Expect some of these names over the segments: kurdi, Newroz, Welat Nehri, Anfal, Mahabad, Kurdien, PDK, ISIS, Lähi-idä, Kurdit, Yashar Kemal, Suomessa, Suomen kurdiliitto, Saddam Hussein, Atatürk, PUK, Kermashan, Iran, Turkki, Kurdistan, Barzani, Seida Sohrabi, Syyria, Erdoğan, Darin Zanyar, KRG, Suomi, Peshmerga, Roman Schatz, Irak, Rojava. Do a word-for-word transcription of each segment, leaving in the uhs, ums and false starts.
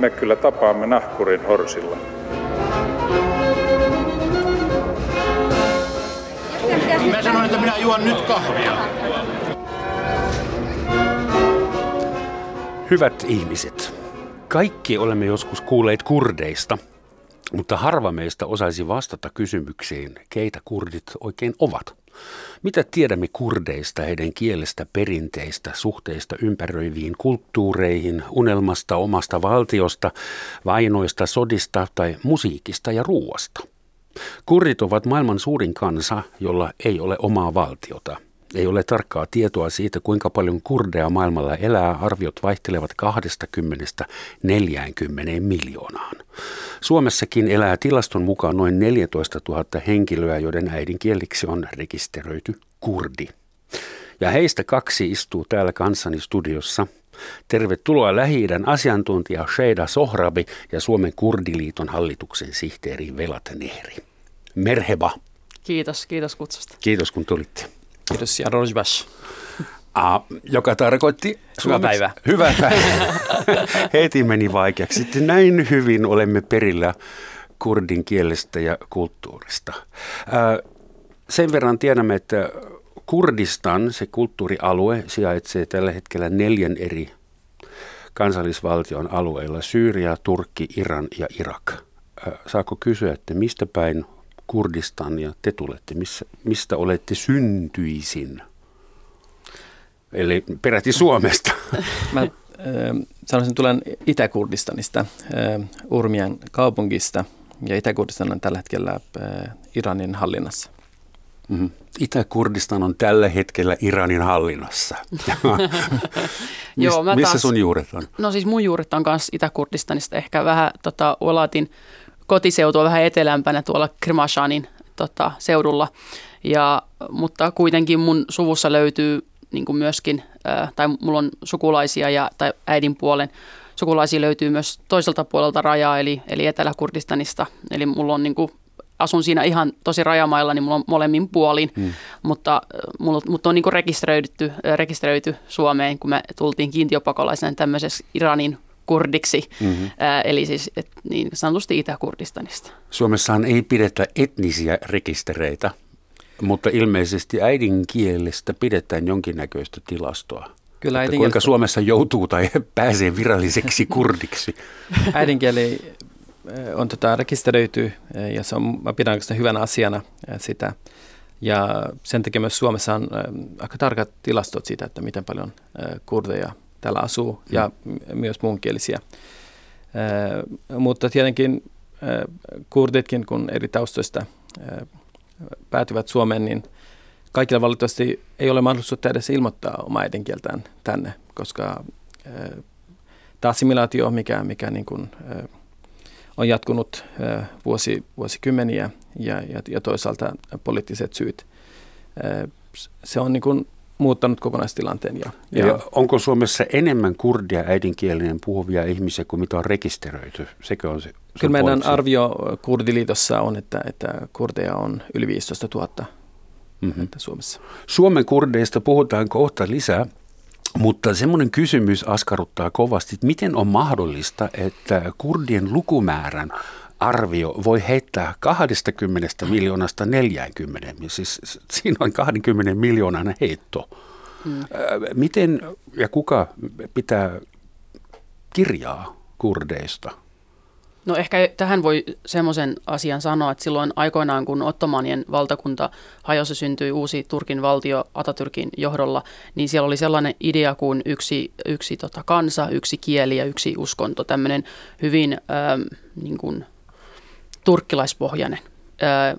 me kyllä tapaamme nahkurin horsilla. Mä sanoin, että minä juon nyt kahvia. Hyvät ihmiset, kaikki olemme joskus kuulleet kurdeista, mutta harva meistä osaisi vastata kysymykseen, keitä kurdit oikein ovat. Mitä tiedämme kurdeista, heidän kielestä, perinteistä, suhteista ympäröiviin kulttuureihin, unelmasta omasta valtiosta, vainoista, sodista tai musiikista ja ruuasta? Kurdit ovat maailman suurin kansa, jolla ei ole omaa valtiota. Ei ole tarkkaa tietoa siitä, kuinka paljon kurdeja maailmalla elää. Arviot vaihtelevat kaksikymmentä neljäänkymmeneen miljoonaan. Suomessakin elää tilaston mukaan noin neljätoista tuhatta henkilöä, joiden äidinkieliksi on rekisteröity kurdi. Ja heistä kaksi istuu täällä kanssani studiossa. Tervetuloa Lähi-idän asiantuntija Seida Sohrabi ja Suomen Kurdiliiton hallituksen sihteeri Welat Nehri. Merheba. Kiitos, kiitos kutsusta. Kiitos kun tulitte. Kiitos ja rojbash. Ah, joka tarkoitti suomeksi. Hyvä päivä. Hyvä päivä. Heti meni vaikeaksi. Sitten näin hyvin olemme perillä kurdin kielestä ja kulttuurista. Sen verran tiedämme, että Kurdistan, se kulttuurialue, sijaitsee tällä hetkellä neljän eri kansallisvaltion alueilla. Syyria, Turkki, Iran ja Irak. Saako kysyä, että mistä päin Kurdistan ja te tulette, missä, mistä olette syntyisin? Eli peräti Suomesta. Mä äh, sanoisin, tulen Itä-Kurdistanista, äh, Urmian kaupungista, ja Itä-Kurdistan on tällä hetkellä äh, Iranin hallinnassa. Mm-hmm. Itä-Kurdistan on tällä hetkellä Iranin hallinnassa. Mist, Joo, missä taas, sun juuret on? No siis mun juuret on kanssa Itä-Kurdistanista. Ehkä vähän tota, Olatin kotiseutua vähän etelämpänä tuolla Kermashanin tota, seudulla. Ja, mutta kuitenkin mun suvussa löytyy niin kuin myöskin, äh, tai mulla on sukulaisia ja, tai äidin puolen sukulaisia löytyy myös toiselta puolelta rajaa, eli, eli Etelä-Kurdistanista. Eli mulla on niin kuin, asun siinä ihan tosi rajamailla, niin mulla on molemmin puolin, hmm. mutta mulla, mut on niinku rekisteröidytty, rekisteröity Suomeen, kun me tultiin kiintiöpakolaisena tämmöiseksi Iranin kurdiksi, mm-hmm. ää, eli siis et, niin sanotusti Itä-Kurdistanista. Suomessahan ei pidetä etnisiä rekistereitä, mutta ilmeisesti äidinkielestä pidetään jonkinnäköistä tilastoa. Kyllä äidinkielestä. Kuinka Suomessa joutuu tai pääsee viralliseksi kurdiksi? Äidinkieli on tota rekisteröity ja se on, mä pidän sitä hyvänä asiana sitä. Ja sen takia myös Suomessa on aika tarkat tilastot siitä, että miten paljon kurdeja täällä asuu ja mm. myös muunkielisiä. Mutta tietenkin kurditkin, kun eri taustoista päätyvät Suomeen, niin kaikilla valitettavasti ei ole mahdollisuutta edes ilmoittaa omaa äidinkieltään tänne, koska tämä assimilaatio, mikä, mikä niin kuin on jatkunut vuosi, vuosikymmeniä ja, ja, ja toisaalta poliittiset syyt. Se on niin kuin muuttanut kokonaistilanteen. Ja, ja ja onko Suomessa enemmän kurdia äidinkielinen puhuvia ihmisiä kuin mitä on rekisteröity? Sekö on se, kyllä meidän pointsi? Arvio Kurdiliitossa on, että, että kurdeja on yli viisitoista tuhatta mm-hmm. Suomessa. Suomen kurdeista puhutaan kohta lisää. Mutta semmoinen kysymys askarruttaa kovasti, että miten on mahdollista, että kurdien lukumäärän arvio voi heittää kaksikymmentä miljoonasta neljäänkymmeneen, siis siinä on kahdenkymmenen miljoonan heitto. Mm. Miten ja kuka pitää kirjaa kurdeista? No ehkä tähän voi semmoisen asian sanoa, että silloin aikoinaan, kun ottomanien valtakunta hajosi, syntyi uusi Turkin valtio Atatürkin johdolla, niin siellä oli sellainen idea kuin yksi, yksi tota kansa, yksi kieli ja yksi uskonto, tämmöinen hyvin ähm, niin kuin turkkilaispohjainen. Äh,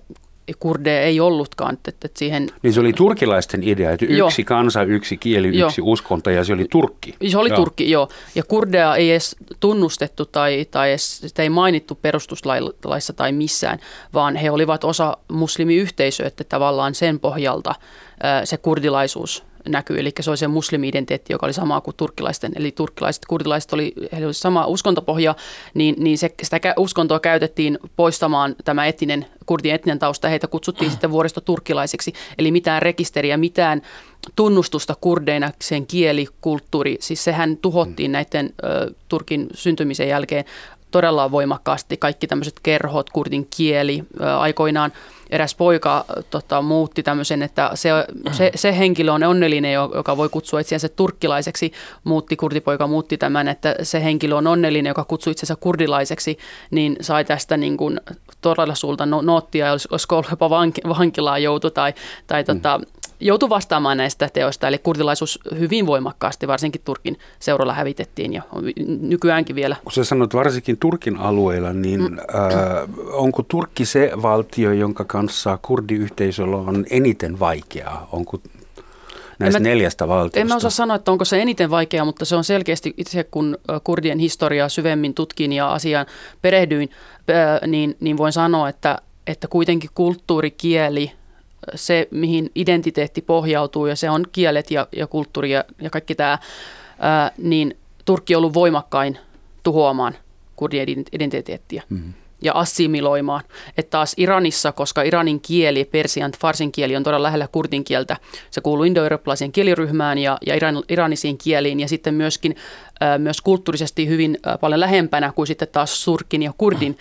Kurdeja ei ollutkaan. Että siihen... Niin se oli turkilaisten idea, että yksi joo. kansa, yksi kieli, joo. yksi uskonto ja se oli Turkki. Se oli joo. Turkki, joo. Ja kurdeja ei edes tunnustettu tai, tai edes, sitä ei mainittu perustuslaissa tai missään, vaan he olivat osa muslimiyhteisöä, että tavallaan sen pohjalta se kurdilaisuus näkyy, eli se oli se muslimi-identiteetti, joka oli sama kuin turkkilaisten, eli turkkilaiset, kurdilaiset oli, heillä oli sama uskontopohja, niin, niin se, sitä uskontoa käytettiin poistamaan tämä etninen, kurdien etninen tausta, heitä kutsuttiin sitten vuoristoturkkilaisiksi, eli mitään rekisteriä, mitään tunnustusta kurdeina, sen kieli, kulttuuri, siis sehän tuhottiin näiden ö, Turkin syntymisen jälkeen todella voimakkaasti, kaikki tämmöiset kerhot, kurdin kieli, ö, aikoinaan eräs poika tota, muutti tämmöisen, että se, se, se henkilö on onnellinen, joka voi kutsua itseänsä turkkilaiseksi. Muutti, kurdipoika muutti tämän, että se henkilö on onnellinen, joka kutsuu itsensä kurdilaiseksi, niin sai tästä niin kuin todella sulta noottia, ja olisiko ollut jopa vankilaan joutu tai, tai tota, joutui vastaamaan näistä teoista. Eli kurdilaisuus hyvin voimakkaasti, varsinkin Turkin seurolla hävitettiin ja nykyäänkin vielä. Kun sä sanoit varsinkin Turkin alueilla, niin mm. äh, onko Turkki se valtio, jonka kanssa kurdiyhteisöllä on eniten vaikeaa? Onko näistä en mä, neljästä valtiosta? En mä osaa sanoa, että onko se eniten vaikeaa, mutta se on selkeästi itse, kun kurdien historiaa syvemmin tutkin ja asiaan perehdyin, niin, niin voin sanoa, että, että kuitenkin kulttuuri, kieli, se, mihin identiteetti pohjautuu, ja se on kielet ja, ja kulttuuri ja, ja kaikki tämä, ää, niin Turkki on ollut voimakkain tuhoamaan kurdien identiteettiä mm-hmm. ja assimiloimaan. Että taas Iranissa, koska Iranin kieli, persian, farsin kieli on todella lähellä kurdin kieltä, se kuuluu indo-eurooppalaiseen kieliryhmään ja, ja iran, iranisiin kieliin, ja sitten myöskin ää, myös kulttuurisesti hyvin ää, paljon lähempänä kuin sitten taas surkin ja kurdin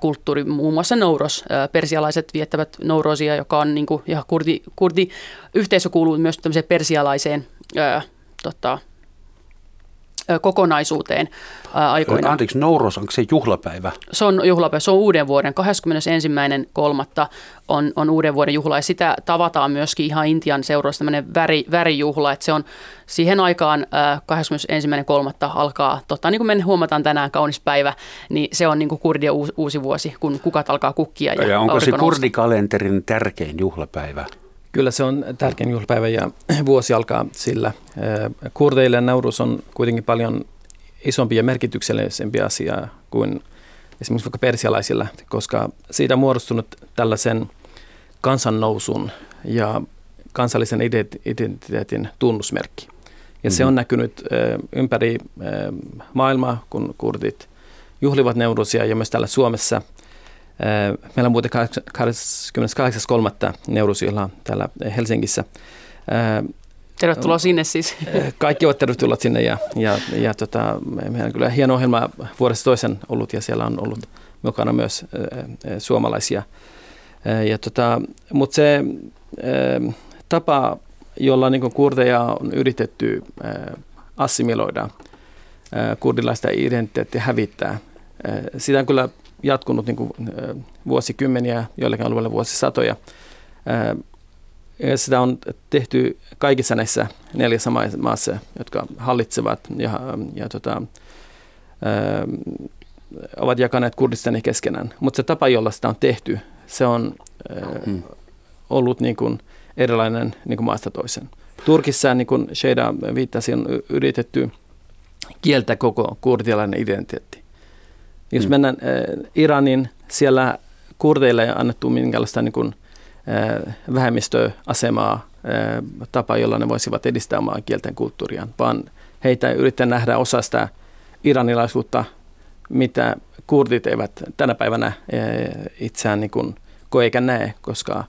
kulttuuri, muun muassa Newroz. Persialaiset viettävät Newrozia, joka on niin kuin, ja kurdi, kurdi yhteisö kuuluu myös tämmöiseen persialaiseen ää, tota, ää, kokonaisuuteen ää, aikoinaan. Anteeksi, Newroz, onko se juhlapäivä? Se on juhlapäivä, se on uuden vuoden. kahdeskymmenesensimmäinen kolmas on, on uuden vuoden juhla, ja sitä tavataan myöskin ihan Intian seuroissa tämmöinen väri, värijuhla, että se on siihen aikaan kahdeskymmenesensimmäinen kolmas alkaa, tota, niin kuin me huomataan tänään, kaunis päivä, niin se on niin kuin kurdien uusi, uusi vuosi, kun kukat alkaa kukkia. Ja, ja onko se kurdikalenterin tärkein juhlapäivä? Kyllä se on tärkein juhlapäivä, ja vuosi alkaa sillä. Kurdeille Newroz on kuitenkin paljon isompi ja merkityksellisempi asia kuin esimerkiksi vaikka persialaisilla, koska siitä on muodostunut tällaisen kansannousun ja kansallisen identiteetin tunnusmerkki. Ja mm-hmm. se on näkynyt ympäri maailmaa, kun kurdit juhlivat Newrozia, ja myös täällä Suomessa. Meillä on muuten kahdeskymmeneskahdeksannen kolmas Newrozilla täällä Helsingissä. Tervetuloa sinne siis. Kaikki ovat tervetulleet sinne, ja, ja, ja tota, meillä on kyllä hieno ohjelma vuodesta toisen ollut, ja siellä on ollut mukana myös suomalaisia. Tota, mutta se tapa, jolla niin kurdeja on yritetty assimiloida, kurdilaista identiteettiä hävittää, sitä on kyllä jatkunut niin kuin vuosikymmeniä, joillakin alueilla vuosisatoja. Sitä on tehty kaikissa näissä neljässä maassa, jotka hallitsevat ja, ja tota, ö, ovat jakaneet Kurdistanin keskenään. Mutta se tapa, jolla sitä on tehty, se on ö, hmm. ollut niin kuin erilainen niin kuin maasta toisen. Turkissa, niin kuin Seida viittasi, on yritetty kieltää koko kurdialainen identiteetti. Jos hmm. mennään ö, Iranin, siellä kurdeille ei annettu minkäänlaista niin kuin vähemmistöasemaa, tapa, jolla ne voisivat edistää omaa kielten kulttuuriaan, vaan heitä yritetään nähdä osa sitä iranilaisuutta, mitä kurdit eivät tänä päivänä itseään niin kuin koe eikä näe, koska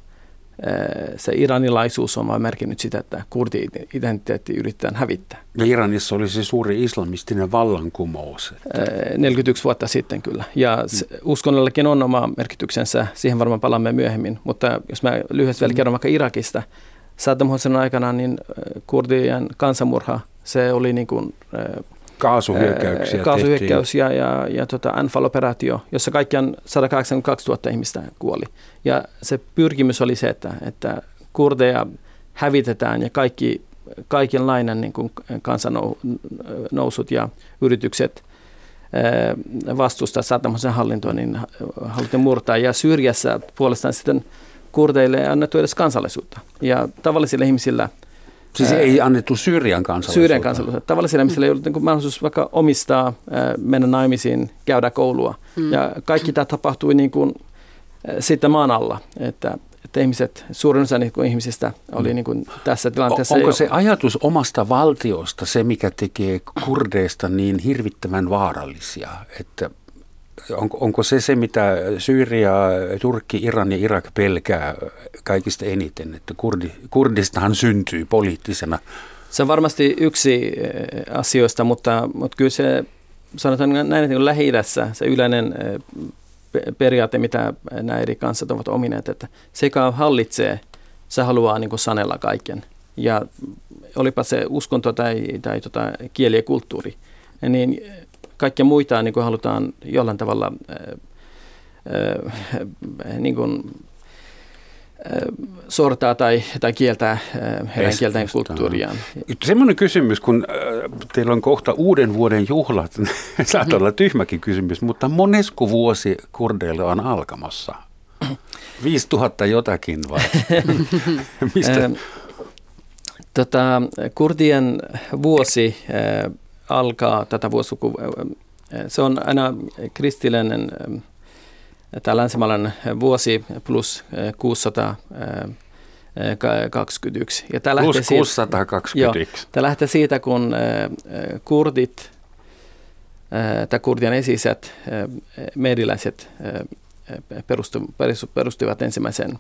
se iranilaisuus on vain merkinnyt sitä, että kurdi-identiteetti yritetään hävittää. Ja Iranissa oli se suuri islamistinen vallankumous. Että neljäkymmentäyksi vuotta sitten kyllä. Ja mm. uskonnollakin on oma merkityksensä, siihen varmaan palaamme myöhemmin. Mutta jos mä lyhyesti vielä mm. kerron vaikka Irakista. Saddam Husseinin aikana niin kurdien kansanmurha, se oli niin kuin kaasuhyökkäyksiä kaasuhyökkäys ja, ja, ja tota Anfal-operaatio, jossa kaikkiaan sata kahdeksankymmentäkaksi tuhatta ihmistä kuoli. Ja se pyrkimys oli se, että, että kurdeja hävitetään ja kaikki, kaikenlainen niin kuin kansannousut ja yritykset vastustaa Saddam Husseinin hallintoa, niin haluttiin murtaa. Ja Syyriassa puolestaan sitten kurdeille ei annettu edes kansallisuutta. Ja tavallisilla ihmisillä... Siis ei annettu Syyrian kansallisuutta. Syyrian kansallisuutta. Tavallisilla ihmisillä ei ollut niin kuin mahdollisuus vaikka omistaa, mennä naimisiin, käydä koulua. Mm. Ja kaikki tämä tapahtui niin kuin sitten maan alla. Että että ihmiset, suurin osa niin kuin ihmisistä oli niin kuin tässä tilanteessa. Onko se ajatus omasta valtiosta se, mikä tekee kurdeista niin hirvittävän vaarallisia, että onko, onko se se, mitä Syyria, Turkki, Iran ja Irak pelkää kaikista eniten, että kurdi, kurdistahan syntyy poliittisena? Se on varmasti yksi asioista, mutta, mutta kyllä se, sanotaan näin, että Lähi-idässä se yleinen periaate, mitä nämä eri kansat ovat omineet, että se, joka hallitsee, se haluaa niin kuin sanella kaiken. Ja olipa se uskonto tai, tai tota, kieli ja kulttuuri, niin kaikkia muita niin kuin halutaan jollain tavalla äh, äh, niin kuin, äh, sortaa tai, tai kieltää äh, heidän kieltään kulttuuriaan. Semmoinen kysymys, kun äh, teillä on kohta uuden vuoden juhlat, saattaa olla tyhmäkin kysymys, mutta monesko vuosi kurdeilla on alkamassa? viisituhatta jotakin vai? Mistä? Äh, tota, kurdien vuosi... Äh, alkaa tätä vuosiluku. Se on aina kristillinen tai länsimaalainen vuosi plus kuusisataakaksikymmentäyksi. Ja tämä plus lähtee kuusisataakaksikymmentäyksi. Siitä, joo, tämä lähtee siitä, kun kurdit tai kurdien esi-isät, meriläiset perustivat ensimmäisen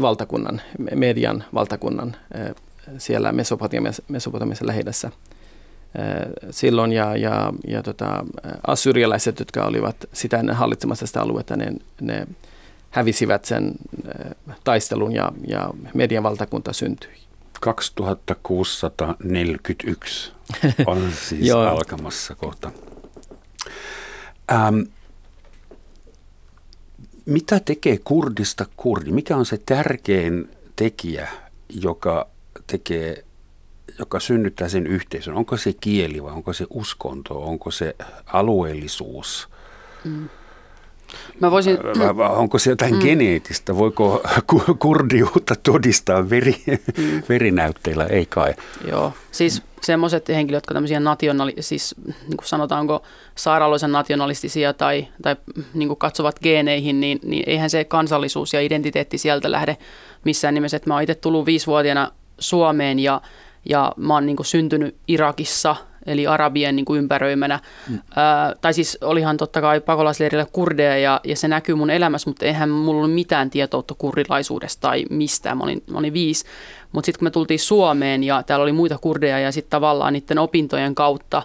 valtakunnan, median valtakunnan siellä Mesopotamiassa, Mesopotamiassa Lähi-idässä silloin, ja, ja, ja tota, assyrialaiset, jotka olivat sitä ennen hallitsemassa sitä aluetta, ne, ne hävisivät sen taistelun, ja, ja median valtakunta syntyi. kaksituhattakuusisataaneljäkymmentäyksi on siis alkamassa kohta. Ähm, mitä tekee kurdista kurdi? Mikä on se tärkein tekijä, joka... tekee, joka synnyttää sen yhteisön. Onko se kieli vai onko se uskonto, onko se alueellisuus? Mm. Mä voisin... Onko se jotain mm. geneettistä? Voiko kurdiutta todistaa veri, mm. verinäytteillä? Ei kai. Joo, siis semmoiset henkilöt, jotka tämmöisiä nationali- siis niin kuin sanotaanko sairaaloisen nationalistisia tai, tai niin kuin katsovat geeneihin, niin, niin eihän se kansallisuus ja identiteetti sieltä lähde missään nimessä. Mä oon itse tullut viisivuotiaana Suomeen ja, ja mä oon niin kuin syntynyt Irakissa, eli arabien niin kuin ympäröimänä. Mm. Ää, tai siis olihan totta kai pakolaisleirillä kurdeja ja, ja se näkyy mun elämässä, mutta eihän mulla ollut mitään tietoutta kurdilaisuudesta tai mistään. Mä olin, mä olin viisi. Mutta sitten kun me tultiin Suomeen ja täällä oli muita kurdeja ja sitten tavallaan niiden opintojen kautta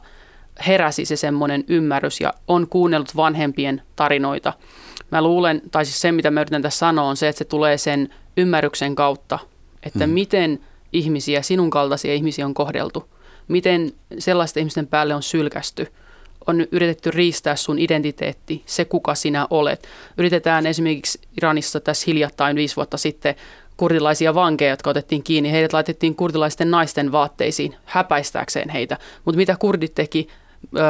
heräsi se semmoinen ymmärrys ja on kuunnellut vanhempien tarinoita. Mä luulen, tai siis se mitä mä yritän tässä sanoa on se, että se tulee sen ymmärryksen kautta, että mm. miten ihmisiä, sinun kaltaisia ihmisiä on kohdeltu. Miten sellaisten ihmisten päälle on sylkästy. On yritetty riistää sun identiteetti, se kuka sinä olet. Yritetään esimerkiksi Iranissa tässä hiljattain viisi vuotta sitten kurdilaisia vankeja, jotka otettiin kiinni. Heidät laitettiin kurdilaisten naisten vaatteisiin häpäistääkseen heitä. Mutta mitä kurdit teki,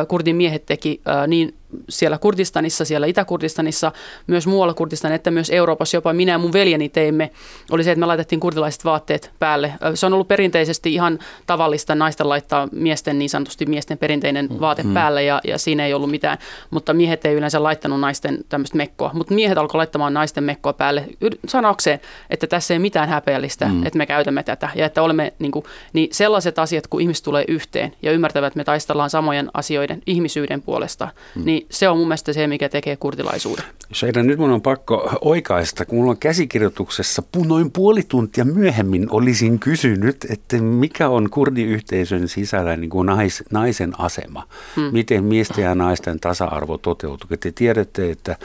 kurdin miehet teki, niin siellä Kurdistanissa, siellä Itä-Kurdistanissa, myös muualla Kurdistanissa, että myös Euroopassa, jopa minä ja mun veljeni teimme, oli se, että me laitettiin kurdilaiset vaatteet päälle. Se on ollut perinteisesti ihan tavallista naisten laittaa miesten, niin sanotusti miesten perinteinen vaate mm. päälle, ja, ja siinä ei ollut mitään, mutta miehet ei yleensä laittanut naisten tämmöistä mekkoa, mutta miehet alkoi laittamaan naisten mekkoa päälle sanokseen, että tässä ei mitään häpeällistä, mm. että me käytämme tätä, ja että olemme niin, kuin, niin sellaiset asiat, kun ihmiset tulee yhteen ja ymmärtävät, että me taistellaan samojen asioiden ihmisyyden puolesta, mm. niin se on mun mielestä se, mikä tekee kurdilaisuuden. Seida, nyt mun on pakko oikaista, kun mulla on käsikirjoituksessa noin puoli tuntia myöhemmin olisin kysynyt, että mikä on kurdiyhteisön sisällä niin kuin nais, naisen asema? Hmm. Miten miesten ja naisten tasa-arvo toteutuu? Te tiedätte, että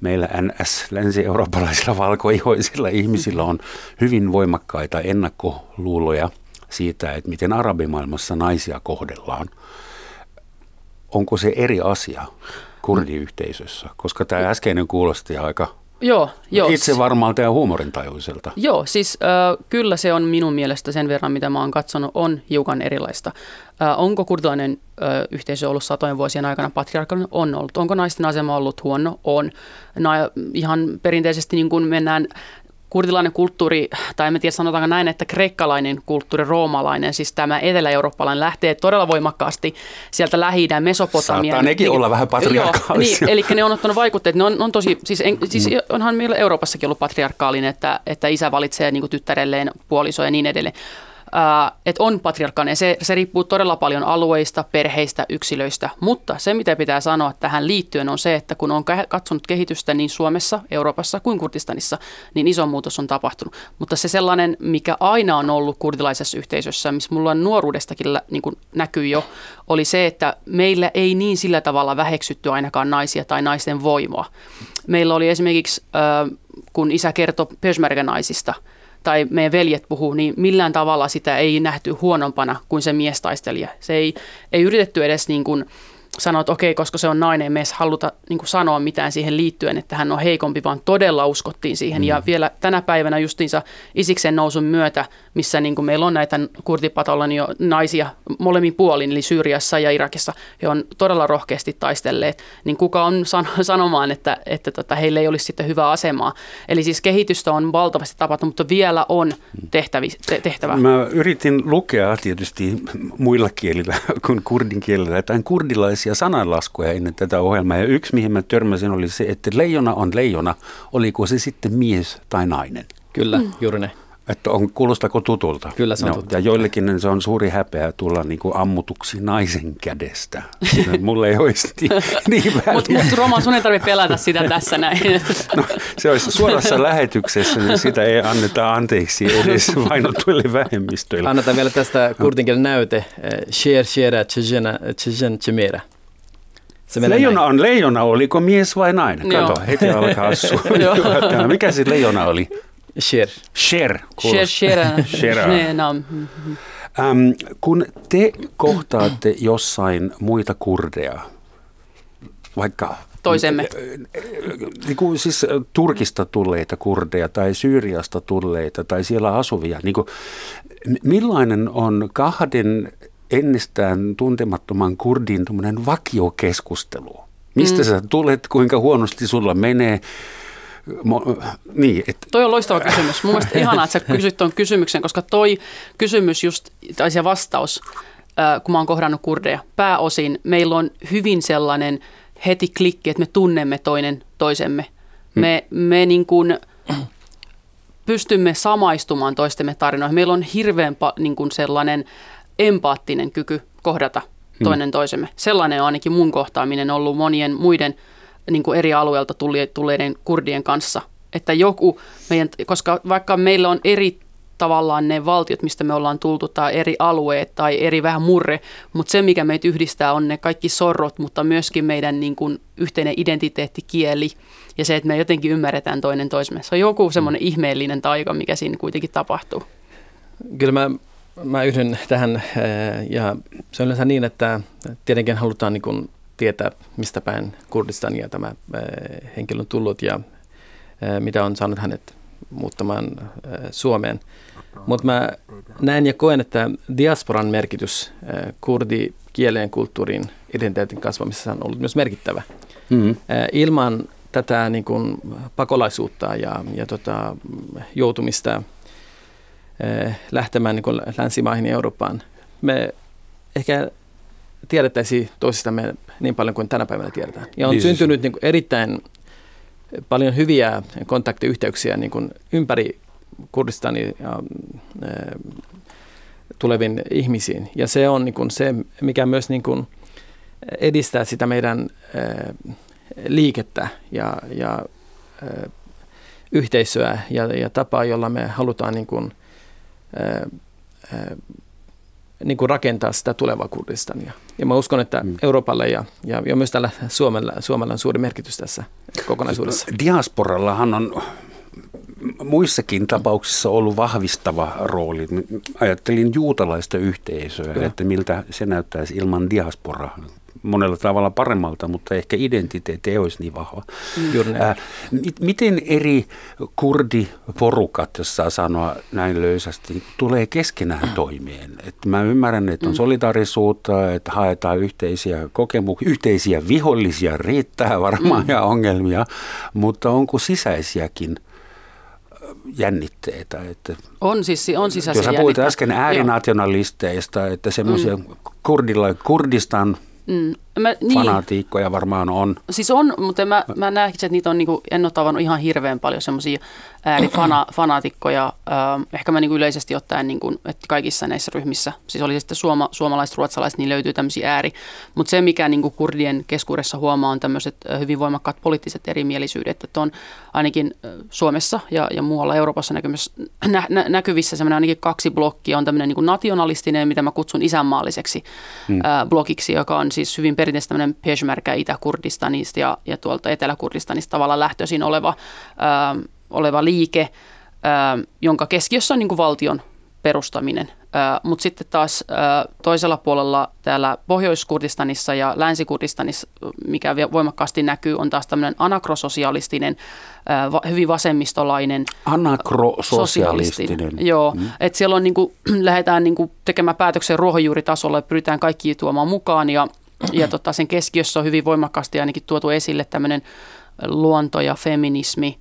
meillä N S länsi-eurooppalaisilla valkoihoisilla ihmisillä on hyvin voimakkaita ennakkoluuloja siitä, että miten arabimaailmassa naisia kohdellaan. Onko se eri asia kurdiyhteisössä? Koska tämä äskeinen kuulosti aika joo, joo. itse varmalta ja huumorintajuiselta. Joo, siis äh, kyllä se on minun mielestä sen verran, mitä mä oon katsonut, on hiukan erilaista. Äh, onko kurdilainen äh, yhteisö ollut satojen vuosien aikana patriarkallinen? On ollut. Onko naisten asema ollut huono? On. No, ihan perinteisesti niin kun mennään kurdilainen kulttuuri, tai en tiedä sanotaanko näin, että kreikkalainen kulttuuri, roomalainen, siis tämä etelä-eurooppalainen lähtee todella voimakkaasti sieltä Lähi-idän, Mesopotamiaan. Saattaa nekin olla vähän patriarkaalisia. Joo, niin, eli ne on ottanut vaikutteet. Ne on, on tosi, siis, en, siis onhan meillä Euroopassakin ollut patriarkaalinen, että, että isä valitsee niin kuin tyttärelleen puolisoa ja niin edelleen. Uh, että on patriarkaalinen. Se, se riippuu todella paljon alueista, perheistä, yksilöistä, mutta se mitä pitää sanoa tähän liittyen on se, että kun on katsonut kehitystä niin Suomessa, Euroopassa kuin Kurdistanissa, niin iso muutos on tapahtunut. Mutta se sellainen, mikä aina on ollut kurdilaisessa yhteisössä, missä mulla on nuoruudestakin niin kuin näkyy jo, oli se, että meillä ei niin sillä tavalla väheksytty ainakaan naisia tai naisten voimaa. Meillä oli esimerkiksi, uh, kun isä kertoi Peshmerga-naisista, tai meidän veljet puhuu, niin millään tavalla sitä ei nähty huonompana kuin se miestaistelija. Se ei, ei yritetty edes niin kuin sanoa, että okei, koska se on nainen, me ei haluta niin kuin sanoa mitään siihen liittyen, että hän on heikompi, vaan todella uskottiin siihen. Mm. Ja vielä tänä päivänä justiinsa Isiksen nousun myötä, missä niin kuin meillä on näitä kurtipatollani jo naisia molemmin puolin, eli Syyriassa ja Irakissa, he on todella rohkeasti taistelleet, niin kuka on san- sanomaan, että, että tota, heillä ei olisi sitten hyvää asemaa. Eli siis kehitystä on valtavasti tapahtunut, mutta vielä on tehtävi- te- tehtävä. Mä yritin lukea tietysti muilla kielillä kuin kurdin kielillä, että on kurdilaisia sananlaskuja ennen tätä ohjelmaa. Ja yksi, mihin mä törmäsin, oli se, että leijona on leijona, oliko se sitten mies tai nainen. Kyllä, mm. juuri ne. Että on, kuulostako tutulta? Kyllä se on no, ja joillekin se on suuri häpeä tulla niin kuin ammutuksi naisen kädestä. Mulle ei olisi niin, niin väliä. Mutta mut, Roman, sun ei tarvitse pelätä sitä tässä näin. No, se olisi suorassa lähetyksessä, niin sitä ei anneta anteeksi edes vainotuille vähemmistöille. Annetaan vielä tästä kurdinkielen näyte. Sher, shera, chejena, chejen, chemera. Leijona on leijona, oliko mies vai nainen? Kato, heti alkaa suu. Mikä se leijona oli? Sher. Sher. Sher, sherä. Sherä. Ähm, kun te kohtaatte jossain muita kurdeja, vaikka toisemme. Niin kuin siis Turkista tulleita kurdeja tai Syyriasta tulleita tai siellä asuvia, niin kuin, millainen on kahden ennestään tuntemattoman kurdin tuommoinen vakiokeskustelu? Mistä mm. sä tulet, kuinka huonosti sulla menee? Mo, niin, et. Toi on loistava kysymys. Mun mielestä ihanaa, että sä kysyt tuon kysymyksen, koska toi kysymys just, tai se vastaus, kun mä oon kohdannut kurdeja, pääosin meillä on hyvin sellainen heti klikki, että me tunnemme toinen toisemme. Me, me niin kuin pystymme samaistumaan toistemme tarinoihin. Meillä on hirveän niin kuin sellainen empaattinen kyky kohdata toinen toisemme. Sellainen on ainakin mun kohtaaminen ollut monien muiden niin kuin eri alueelta tulleiden kurdien kanssa, että joku meidän, koska vaikka meillä on eri tavallaan ne valtiot, mistä me ollaan tultu, tai eri alueet tai eri vähän murre, mutta se mikä meitä yhdistää on ne kaikki sorrot, mutta myöskin meidän niin kuin yhteinen identiteetti, kieli ja se, että me jotenkin ymmärretään toinen toisemme. Se on joku semmoinen ihmeellinen taika, mikä siinä kuitenkin tapahtuu. Kyllä mä, mä yhdyn tähän ja se on yleensä niin, että tietenkin halutaan niin kuin tietää, mistä päin Kurdistania tämä äh, henkilö on tullut ja äh, mitä on saanut hänet muuttamaan äh, Suomeen. Mutta mä näen ja koen, että diasporan merkitys äh, kurdi kieleen, kulttuuriin, identiteetin kasvamisessa on ollut myös merkittävä. Mm-hmm. Äh, ilman tätä niin kun, pakolaisuutta ja, ja tota, joutumista äh, lähtemään niin kun, länsimaihin ja Eurooppaan, me ehkä tiedettäisiin toisistamme niin paljon kuin tänä päivänä tiedetään. Ja on syntynyt niin kuin erittäin paljon hyviä kontaktiyhteyksiä niin kuin ympäri Kurdistania tuleviin ihmisiin. Ja se on niin kuin se, mikä myös niin kuin edistää sitä meidän liikettä ja, ja yhteisöä ja, ja tapaa, jolla me halutaan niin kuin niin kuin rakentaa sitä tulevaa Kurdistania. Ja mä uskon, että mm. Euroopalle ja, ja, ja myös tällä Suomella, Suomella on suuri merkitys tässä kokonaisuudessa. Diasporallahan on muissakin tapauksissa ollut vahvistava rooli. Ajattelin juutalaista yhteisöä, Kyllä. että miltä se näyttäisi ilman diasporaa. Monella tavalla paremmalta, mutta ehkä identiteetti ei olisi niin vahva. Mm. Äh, miten eri kurdiporukat, jos saa sanoa näin löysästi, tulee keskenään toimeen? Et mä ymmärrän, että on solidaarisuutta, että haetaan yhteisiä kokemuksia, yhteisiä vihollisia, riittää varmaan mm. ja ongelmia, mutta onko sisäisiäkin jännitteitä. Että on siis on sisäisiä jännitteitä. Jos puhuit äsken äärinationalisteista, että semmoisia mm. kurdilla, Kurdistan mm. mä, niin. fanatiikkoja varmaan on. Siis on, mutta mä, mä näkisin, että niitä on, niin kuin, en ole tavannut ihan hirveän paljon semmoisia äärifanaatikkoja. Ehkä mä niin kuin yleisesti ottaen, niin kuin, että kaikissa näissä ryhmissä, siis oli sitten suoma, suomalaiset, ruotsalaiset, niin löytyy tämmöisiä ääri. Mutta se, mikä niin kuin kurdien keskuudessa huomaa, on tämmöiset hyvin voimakkaat poliittiset erimielisyydet. Että on ainakin Suomessa ja, ja muualla Euroopassa nä, nä, näkyvissä semmoinen ainakin kaksi blokkia. On tämmöinen niin kuin nationalistinen, mitä mä kutsun isänmaalliseksi hmm. ää, blokiksi, joka on siis hyvin perinteisesti tämmöinen Peshmerga Itä-Kurdistanista ja, ja tuolta Etelä-Kurdistanista tavallaan lähtöisin oleva, ää, oleva liike, ää, jonka keskiössä on niin kuin valtion perustaminen. Mutta sitten taas ää, toisella puolella täällä Pohjois-Kurdistanissa ja Länsi-Kurdistanissa, mikä voimakkaasti näkyy, on taas tämmöinen anakrososialistinen, ää, va, hyvin vasemmistolainen. Anakrososialistinen. Joo, mm. että siellä on niin kuin, lähdetään niin kuin tekemään päätöksen ruohonjuuritasolla ja pyritään kaikkia tuomaan mukaan ja Ja tota, sen keskiössä on hyvin voimakkaasti ainakin tuotu esille tämmöinen luonto ja feminismi.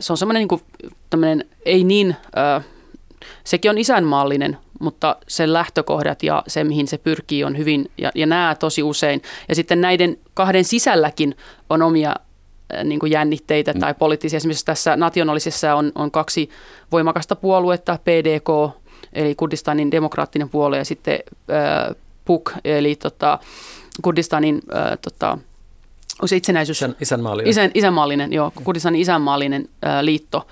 Se on semmoinen niin kuin, tämmöinen, ei niin, sekin on isänmaallinen, mutta sen lähtökohdat ja se, mihin se pyrkii, on hyvin, ja, ja nämä tosi usein. Ja sitten näiden kahden sisälläkin on omia niin kuin jännitteitä tai poliittisia. Esimerkiksi tässä nationalisessa on, on kaksi voimakasta puoluetta, P D K, eli Kurdistanin demokraattinen puolue, ja sitten P U K, eli tota, Kurdistanin ää, tota, se itsenäisyys, Isän, isänmaallinen, isän, isänmaallinen joo, Kurdistanin isänmaallinen ää, liitto.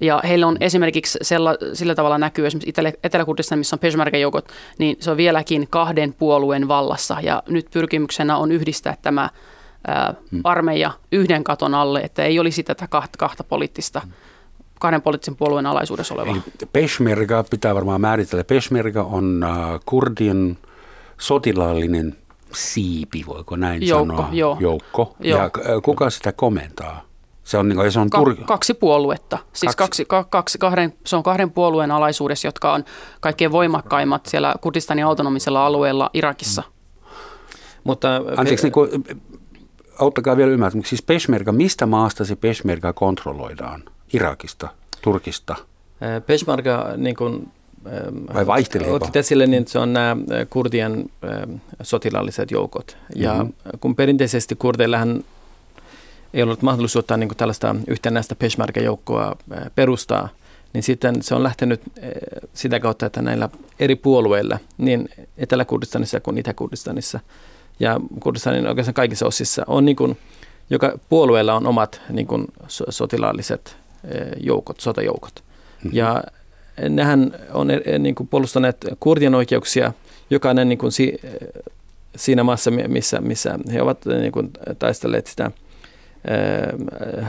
Ja heillä on esimerkiksi sella, sillä tavalla näkyy, esimerkiksi Itä, Etelä-Kurdistanissa, missä on Peshmerga-joukot, niin se on vieläkin kahden puolueen vallassa. Ja nyt pyrkimyksenä on yhdistää tämä ää, armeija yhden katon alle, että ei olisi tätä kahta, kahta poliittista kahden poliittisen puolueen alaisuudessa olevaa. Peshmerga pitää varmaan määritellä. Peshmerga on äh, kurdien sotilaallinen siipi, voiko näin joukko, sanoa? Joo. Joukko. Joo. Ja kuka sitä komentaa? Se on, niin kuin, se on Ka- tur... kaksi puoluetta. Siis kaksi. Kaksi, kaksi, kahden, se on kahden puolueen alaisuudessa, jotka on kaikkein voimakkaimmat siellä Kurdistanin autonomisella alueella Irakissa. Mm. Mutta, Anteeksi, niin kuin, auttakaa vielä ymmärtää. Siis Peshmerga, mistä maasta se Peshmerga kontrolloidaan? Irakista, Turkista? Peshmerga, niin kuin vai vaihteleeko? Otit esille, niin se on nämä kurdien sotilaalliset joukot. Ja mm-hmm. kun perinteisesti kurdeillähän ei ollut mahdollisuutta niin kuin tällaista yhtenäistä peshmerga-joukkoa perustaa, niin sitten se on lähtenyt sitä kautta, että näillä eri puolueilla, niin Etelä-Kurdistanissa kuin Itä-Kurdistanissa ja Kurdistanin oikeastaan kaikissa osissa, on niin kuin, joka puolueella on omat niin kuin sotilaalliset joukot, sotajoukot. Mm-hmm. Ja nehän on niin kuin puolustaneet kurdien oikeuksia, jokainen niin kuin si, siinä maassa, missä, missä he ovat niin kuin taistelleet sitä äh,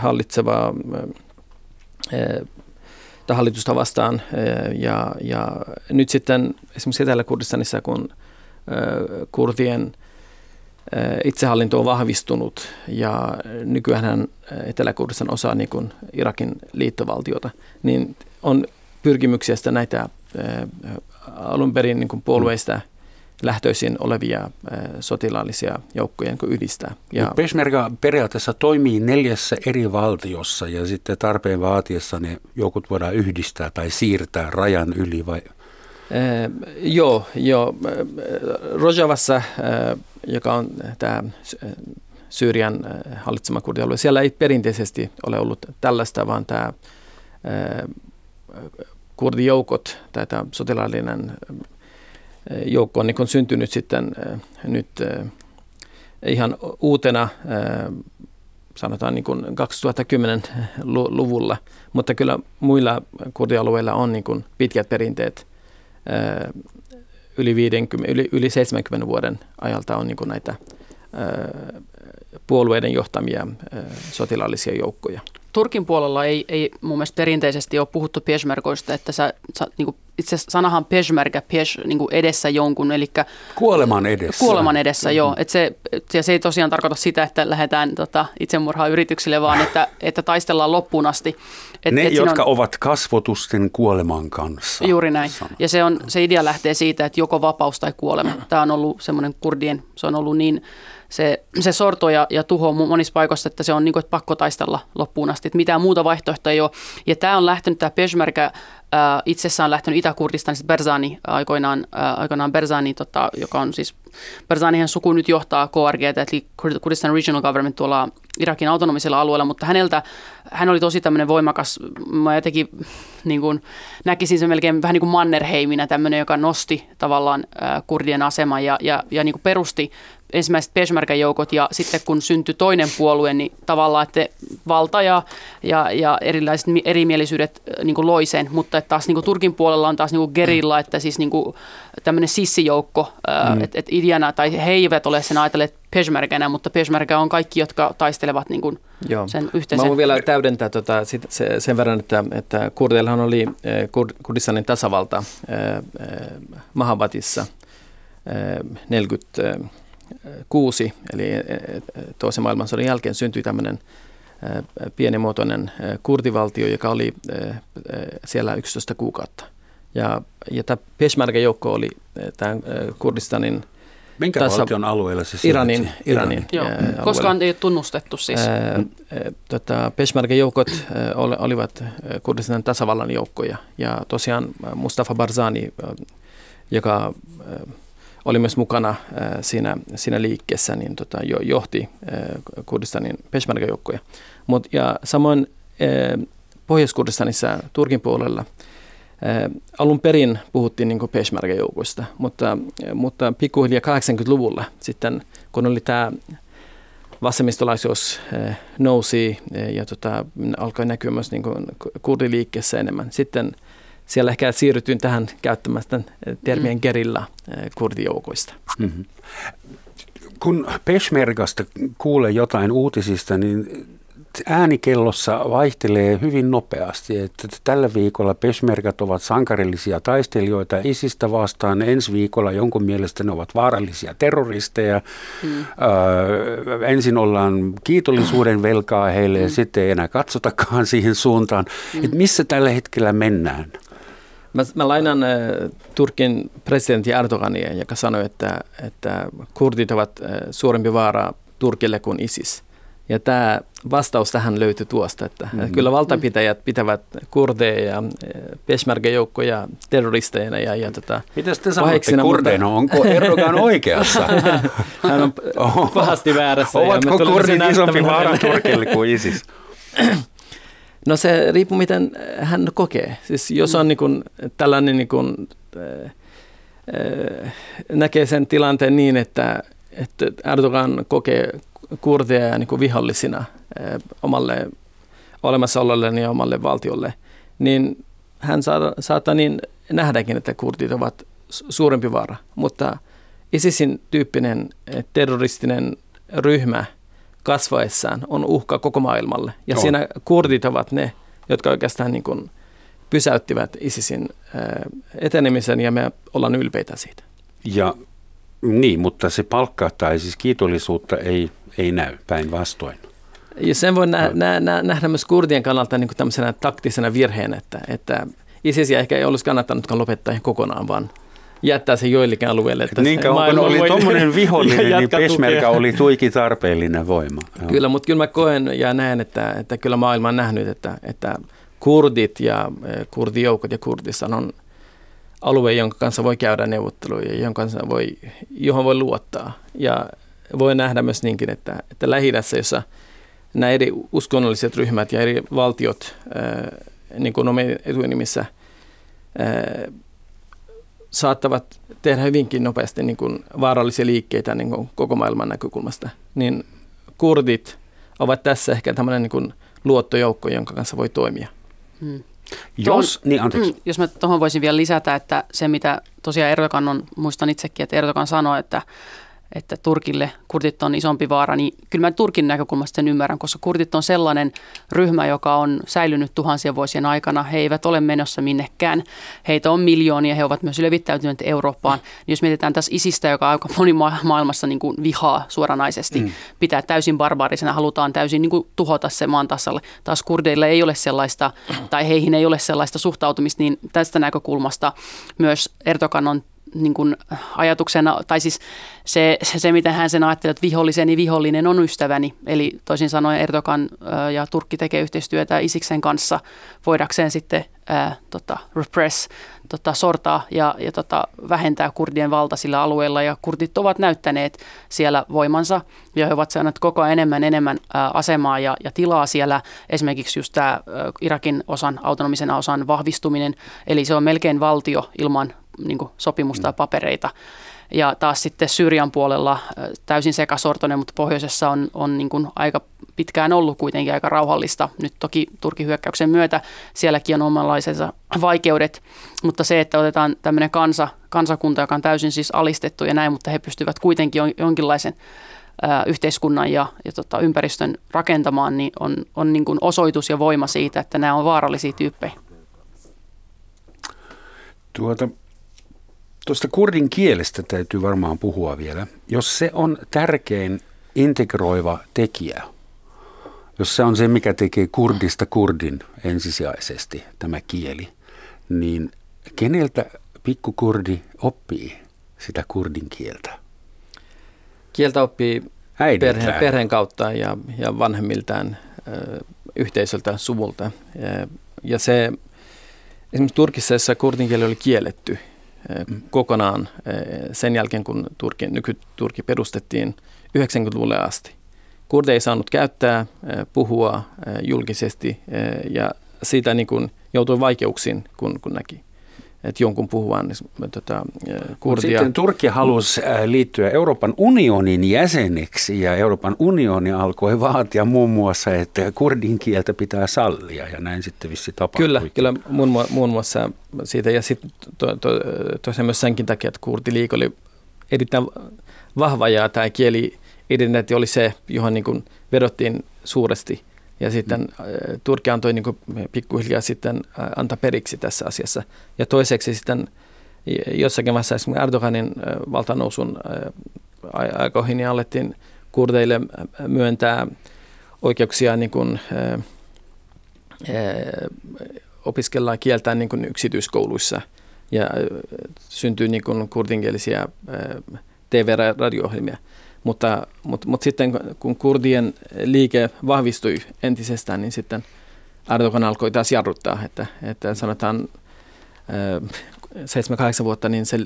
hallitsevaa äh, hallitusta vastaan. Äh, ja, ja nyt sitten esimerkiksi Etelä-Kurdistanissa, kun äh, kurdien äh, itsehallinto on vahvistunut ja nykyään Etelä-Kurdistan osaa niin kuin Irakin liittovaltiota, niin on pyrkimyksiä sitä näitä ää, alun perin niin kuin puolueista lähtöisin olevia ää, sotilaallisia joukkoja niin kuin yhdistää. Ja Peshmerga periaatteessa toimii neljässä eri valtiossa ja sitten tarpeen vaatiessa ne joukot voidaan yhdistää tai siirtää rajan yli vai? Ää, joo, joo. Rojavassa, ää, joka on tämä Syyrian hallitsema kurdialue, siellä ei perinteisesti ole ollut tällaista, vaan tämä ää, kurdijoukot tai tämä sotilaallinen joukko on niin syntynyt sitten nyt ihan uutena, sanotaan niin kuin kaksituhattakymmenen-luvulla, mutta kyllä muilla kurdialueilla on niin kuin pitkät perinteet. Yli, viisikymmentä, yli, yli seitsemänkymmenen vuoden ajalta on niin kuin näitä puolueiden johtamia sotilaallisia joukkoja. Turkin puolella ei, ei mun mielestä perinteisesti ole puhuttu peshmergoista, että sä, sä, niinku, itse asiassa sanahan peshmerga, pesh, niinku edessä jonkun, eli kuoleman edessä. Kuoleman edessä, mm-hmm. joo. Et se, ja se ei tosiaan tarkoita sitä, että lähdetään tota, itsemurhaa yrityksille, vaan että, että taistellaan loppuun asti. Et, ne, et jotka on, ovat kasvotusten kuoleman kanssa. Juuri näin. Sana. Ja se, on, se idea lähtee siitä, että joko vapaus tai kuolema. Tämä on ollut semmoinen kurdien, se on ollut niin se, se sorto ja, ja tuho monissa paikoissa, että se on niin kuin, että pakko taistella loppuun asti, että mitään muuta vaihtoehtoa ei ole. Ja tämä on lähtenyt, tämä Peshmerga ää, itsessään on lähtenyt Itä-Kurdistanista Barzani aikoinaan, ää, aikoinaan Barzani, tota, joka on siis, Barzanihan suku nyt johtaa K R G, eli Kurdistan Regional Government tuolla Irakin autonomisella alueella, mutta häneltä, hän oli tosi tämmöinen voimakas, mä jotenkin niin kuin, näkisin sen melkein vähän niin kuin Mannerheiminä tämmöinen, joka nosti tavallaan ää, kurdien aseman ja, ja, ja niin kuin perusti ensimmäiset Peshmerga-joukot ja sitten kun syntyi toinen puolue, niin tavallaan että valta ja, ja, ja erilaiset erimielisyydet niin kuin loi sen, mutta taas niin kuin Turkin puolella on taas niin kuin gerilla, että siis niin kuin tämmöinen sissijoukko, mm. että et ideana, tai he eivät ole sen ajatelleet Peshmergänä, mutta Peshmerga on kaikki, jotka taistelevat niin kuin sen yhteisen. Mä voin vielä täydentää tuota, sit, se, sen verran, että, että kurdeilhan oli Kurd, Kurdistanin tasavalta eh, eh, Mahabadissa eh, neljäkymmentäkuusi, eli toisen maailmansodan jälkeen syntyi tämmöinen pienimuotoinen kurdivaltio, joka oli siellä yksitoista kuukautta. Ja, ja tämä Peshmerga-joukko oli tämän Kurdistanin... Minkä tasa, valtion alueella se sijaitsi? Iranin, Iranin, Iranin alueella. Koskaan ei ole tunnustettu siis. Tota, Peshmerga-joukot olivat Kurdistanin tasavallan joukkoja. Ja tosiaan Mustafa Barzani, joka... oli myös mukana siinä, siinä liikkeessä, niin tota, jo, johti Kurdistanin Peshmerga-joukkoja. Mut, ja samoin eh, Pohjois-Kurdistanissa Turkin puolella eh, alun perin puhuttiin niin kuin Peshmerga-joukoista, mutta, mutta pikkuhiljaa kahdeksankymmentäluvulla sitten, kun oli tämä vasemmistolaisuus eh, nousi eh, ja tota, alkoi näkyä myös niin kuin kurdiliikkeessä enemmän, sitten siellä ehkä siirrytyin tähän käyttämään termien mm. gerilla kurdijoukoista. Mm-hmm. Kun Peshmergasta kuulee jotain uutisista, niin äänikellossa vaihtelee hyvin nopeasti. Että tällä viikolla Peshmergat ovat sankarillisia taistelijoita Isistä vastaan. Ensi viikolla jonkun mielestä ne ovat vaarallisia terroristeja. Mm. Öö, ensin ollaan kiitollisuuden velkaa heille ja mm. sitten ei enää katsotakaan siihen suuntaan. Mm. Et missä tällä hetkellä mennään? Mä, mä lainan äh, Turkin presidentti Erdoğania, joka sanoi, että, että kurdit ovat äh, suurempi vaara Turkille kuin ISIS. Ja tämä vastaus tähän löytyi tuosta, että mm-hmm. kyllä valtapitäjät pitävät kurdeja ja Peshmerga-joukkoja terroristeina. Ja, ja tota, mitä te sanotte kurdeina? Mutta... Onko Erdoğan oikeassa? Hän on pahasti väärässä. Ovatko kurdit isompi vaara Turkille kuin ISIS? No se riippuu, miten hän kokee. Siis jos on niin kuin, tällainen, niin kuin, äh, äh, näkee sen tilanteen niin, että, että Erdoğan kokee kurdeja niin kuin vihollisina äh, omalle olemassaololle ja omalle valtiolle, niin hän saa, saattaa niin nähdäkin, että kurdit ovat suurempi vaara. Mutta ISISin tyyppinen terroristinen ryhmä kasvaessaan on uhka koko maailmalle. Ja Joo. siinä kurdit ovat ne, jotka oikeastaan niin kuin pysäyttivät ISISin etenemisen ja me ollaan ylpeitä siitä. Ja niin, mutta se palkka tai siis kiitollisuutta ei, ei näy päinvastoin. Ja sen voi nä- nä- nä- nähdä myös kurdien kannalta niin kuin tämmöisenä taktisena virheen, että, että ISISiä ehkä ei olisi kannattanutkaan lopettaa kokonaan, vaan jättää se joillekin alueelle. Että niin kauan oli tuommoinen vihollinen, niin Peshmerga oli tuiki tarpeellinen voima. Kyllä, mutta kyllä mä koen ja näen, että, että kyllä maailma on nähnyt, että, että kurdit ja kurdijoukot ja Kurdistan on alue, jonka kanssa voi käydä neuvotteluja, jonka kanssa voi, johon voi luottaa. Ja voi nähdä myös niinkin, että, että Lähi-idässä, jossa nämä eri uskonnolliset ryhmät ja eri valtiot, niin kuin omien etunimissä, saattavat tehdä hyvinkin nopeasti niin kuin vaarallisia liikkeitä niin kuin koko maailman näkökulmasta, niin kurdit ovat tässä ehkä tämmöinen niin kuin luottojoukko, jonka kanssa voi toimia. Hmm. Jos, niin anteeksi. Mm, jos mä tuohon voisin vielä lisätä, että se mitä tosiaan Erdoğan on, muistan itsekin, että Erdoğan sanoi, että, että Turkille kurdit on isompi vaara, niin kyllä mä Turkin näkökulmasta sen ymmärrän, koska kurdit on sellainen ryhmä, joka on säilynyt tuhansien vuosien aikana. He eivät ole menossa minnekään. Heitä on miljoonia, he ovat myös levittäytyneet Eurooppaan. Niin jos mietitään tässä ISISistä, joka aika moni maailmassa niin kuin vihaa suoranaisesti, mm. pitää täysin barbaarisena, halutaan täysin niin kuin tuhota se maan tasalle. Taas kurdeilla ei ole sellaista, tai heihin ei ole sellaista suhtautumista, niin tästä näkökulmasta myös Erdoğan on niin kuin ajatuksena, tai siis se, se, se mitä hän sen ajattelee, että viholliseni vihollinen on ystäväni. Eli toisin sanoen Erdoğan ja Turkki tekee yhteistyötä Isiksen kanssa voidakseen sitten ää, tota, repress, tota, sortaa ja, ja tota, vähentää kurdien valta sillä alueella. Ja kurdit ovat näyttäneet siellä voimansa ja he ovat saaneet koko ajan enemmän enemmän ää, asemaa ja, ja tilaa siellä. Esimerkiksi just tämä Irakin osan, autonomisen osan vahvistuminen, eli se on melkein valtio ilman niin kuin sopimusta ja papereita. Ja taas sitten Syyrian puolella täysin sekasortoinen, mutta pohjoisessa on, on niin kuin aika pitkään ollut kuitenkin aika rauhallista. Nyt toki Turkin hyökkäyksen myötä sielläkin on omanlaisensa vaikeudet, mutta se, että otetaan tämmöinen kansa, kansakunta, joka on täysin siis alistettu ja näin, mutta he pystyvät kuitenkin jonkinlaisen ä, yhteiskunnan ja, ja tota, ympäristön rakentamaan, niin on, on niin kuin osoitus ja voima siitä, että nämä on vaarallisia tyyppejä. Tuota... Tuosta kurdin kielestä täytyy varmaan puhua vielä. Jos se on tärkein integroiva tekijä, jos se on se, mikä tekee kurdista kurdin ensisijaisesti, tämä kieli, niin keneltä pikkukurdi oppii sitä kurdin kieltä? Kieltä oppii perheen, perheen kautta ja, ja vanhemmiltaan, yhteisöltä, suvulta. Ja se, esimerkiksi Turkissa se kurdin kieli oli kielletty kokonaan sen jälkeen, kun Turki, nyky-Turki perustettiin yhdeksänkymmentäluvulle asti. Kurdeja ei saanut käyttää, puhua julkisesti ja siitä niin kuin joutui vaikeuksiin, kun, kun näki, että jonkun puhuvan niin, tota, kurdia. Sitten Turkki halusi liittyä Euroopan unionin jäseneksi ja Euroopan unioni alkoi vaatia muun muassa, että kurdin kieltä pitää sallia ja näin sitten vissi tapahtui. Kyllä, kyllä muun, muun muassa siitä ja sitten tosiaan to, to, to, myös senkin takia, että kurdiliike oli erittäin vahva ja tämä kieli-identiteetti oli se, johon niin kuin vedottiin suuresti. Ja sitten Turkki antoi niin kuin pikkuhiljaa sitten antaa periksi tässä asiassa. Ja toiseksi sitten jossakin vaiheessa esimerkiksi Erdoganin valtanousun aikoihin niin alettiin kurdeille myöntää oikeuksia niin kuin opiskella kieltä niin kuin yksityiskouluissa. Ja syntyi niin kuin kurdinkielisiä T V-radio-ohjelmia. Mutta, mutta, mutta sitten kun kurdien liike vahvistui entisestään, niin sitten Erdoğan alkoi taas jarruttaa, että, että sanotaan seitsemän kahdeksan vuotta, niin se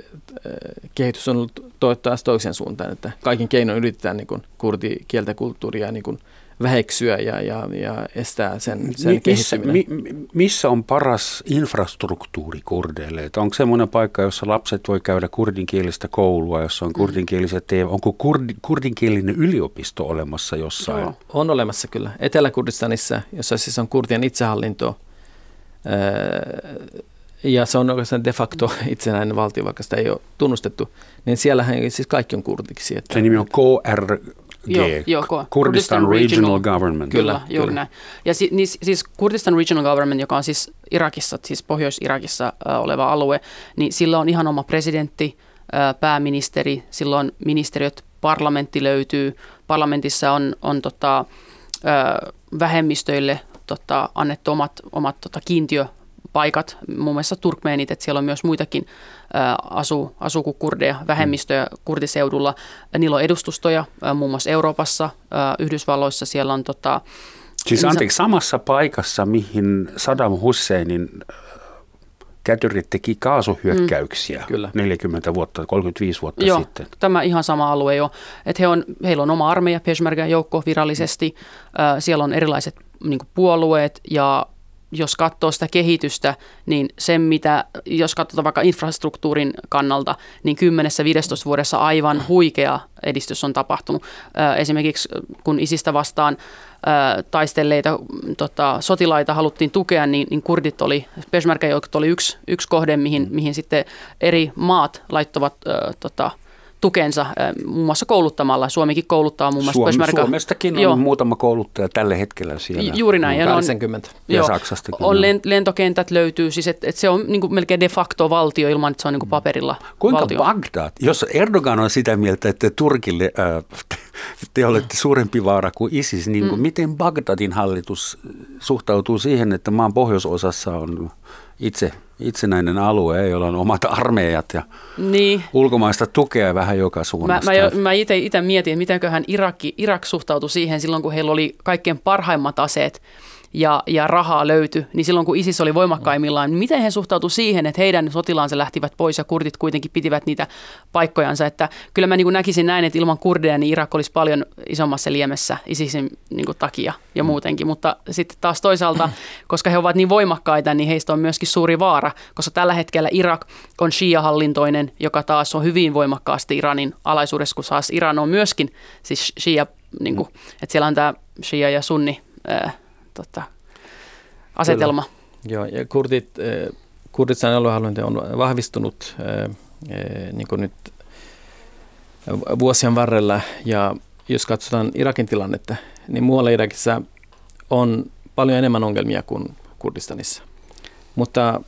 kehitys on ollut taas toisen suuntaan, että kaikin keinoin yritetään niin kuin kurdikieltä ja kulttuuria niin kuin väheksyä ja, ja, ja estää sen, sen kehittyminen. Mi, missä on paras infrastruktuuri kurdeille? Että onko semmoinen paikka, jossa lapset voi käydä kurdinkielistä koulua, jossa on kurdinkieliset teemä? Onko kurdi, kurdinkielinen yliopisto olemassa jossain? Joo, on olemassa kyllä. Etelä-Kurdistanissa, jossa siis on kurdien itsehallinto, ja se on oikeastaan de facto itsenäinen valtio, vaikka sitä ei ole tunnustettu, niin siellähän siis kaikki on kurdiksi. Että se nimi on K R G. Joo, joo, Kurdistan, Kurdistan Regional, Regional Government. Kyllä, kyllä. Juuri näin. Ja si, niin, siis Kurdistan Regional Government, joka on siis Irakissa, siis Pohjois-Irakissa äh, oleva alue, niin sillä on ihan oma presidentti, äh, pääministeri, sillä on ministeriöt, parlamentti löytyy. Parlamentissa on, on tota, äh, vähemmistöille tota, annettu omat, omat tota, kiintiöpaikat, muun muassa turkmeenit, että siellä on myös muitakin asuu, asuu kuin kurdeja, vähemmistöjä kurdiseudulla. Niillä on edustustoja muun muassa Euroopassa, Yhdysvalloissa siellä on... Tota, siis anteeksi, samassa paikassa, mihin Saddam Husseinin kätyrit teki kaasuhyökkäyksiä mm, neljäkymmentä vuotta, kolmekymmentäviisi vuotta joo, sitten. Tämä ihan sama alue jo. He on, heillä on oma armeija, Peshmerga-joukko virallisesti, siellä on erilaiset niin kuin puolueet ja... Jos katsoo sitä kehitystä, niin sen mitä, jos katsotaan vaikka infrastruktuurin kannalta, niin kymmenestä viiteentoista vuodessa aivan huikea edistys on tapahtunut. Esimerkiksi kun ISISistä vastaan taistelleita tota, sotilaita haluttiin tukea, niin, niin kurdit oli, Peshmerga-joukot oli yksi, yksi kohde, mihin, mihin sitten eri maat laittavat äh, tota, tukensa muun muassa kouluttamalla. Suomikin kouluttaa muun muassa Peshmerga. Suomestakin on joo. muutama kouluttaja tällä hetkellä siellä. Juuri näin. Ja, on, ja Saksastakin. On lentokentät löytyy, siis että et se on niinku melkein de facto valtio ilman, että se on niinku paperilla Kuinka valtio. Bagdad, jos Erdogan on sitä mieltä, että Turkille äh, te olette suurempi vaara kuin ISIS, niin kuin mm. miten Bagdadin hallitus suhtautuu siihen, että maan pohjoisosassa on itse, itsenäinen alue, ei ole omat armeijat ja niin. ulkomaista tukea vähän joka suunnasta. Mä, mä, mä itse mietin, mitenköhän Iraki, Irak suhtautui siihen silloin, kun heillä oli kaikkein parhaimmat aseet ja, ja rahaa löytyi, niin silloin kun ISIS oli voimakkaimmillaan, niin miten he suhtautuivat siihen, että heidän sotilaansa lähtivät pois ja kurdit kuitenkin pitivät niitä paikkojansa. Että kyllä mä niin kuin näkisin näin, että ilman kurdeja niin Irak olisi paljon isommassa liemessä ISISin niin kuin takia ja muutenkin. Mutta sitten taas toisaalta, koska he ovat niin voimakkaita, niin heistä on myöskin suuri vaara, koska tällä hetkellä Irak on shia-hallintoinen, joka taas on hyvin voimakkaasti Iranin alaisuudessa, kun taas Iran on myöskin siis shia, niin kuin, että siellä on tämä shia ja sunni Totta, asetelma. Kyllä. Joo, ja kurdit, kurditsan aluehallinto on vahvistunut niin kuin nyt vuosien varrella, ja jos katsotaan Irakin tilannetta, niin muualla Irakissa on paljon enemmän ongelmia kuin Kurdistanissa. Mutta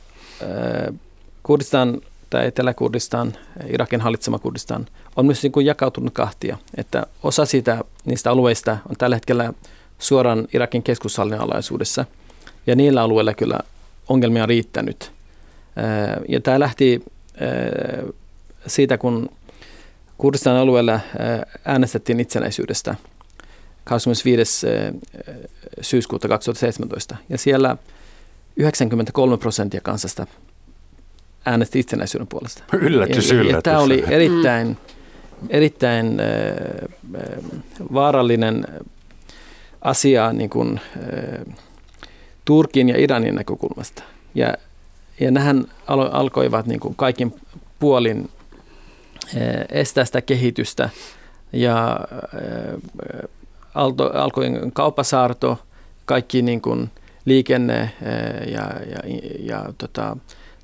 Kurdistan tai Etelä-Kurdistan, Irakin hallitsema Kurdistan, on myös niin kuin jakautunut kahtia, että osa siitä, niistä alueista on tällä hetkellä suoraan Irakin keskushallinnon alaisuudessa. Ja niillä alueilla kyllä ongelmia on riittänyt. Ja tämä lähti siitä, kun Kurdistan alueella äänestettiin itsenäisyydestä kahdeskymmenesviides syyskuuta kaksituhattaseitsemäntoista. Ja siellä yhdeksänkymmentäkolme prosenttia kansasta äänesti itsenäisyyden puolesta. Yllätys, yllätys. Ja tämä oli erittäin, erittäin vaarallinen asiaa niin kuin, e, Turkin ja Iranin näkökulmasta. Ja, ja nähän alo, alkoivat niin kuin kaikin puolin e, estää sitä kehitystä. Ja e, alto, alkoi kauppasaarto, kaikki niin kuin liikenne e, ja, ja, ja tota,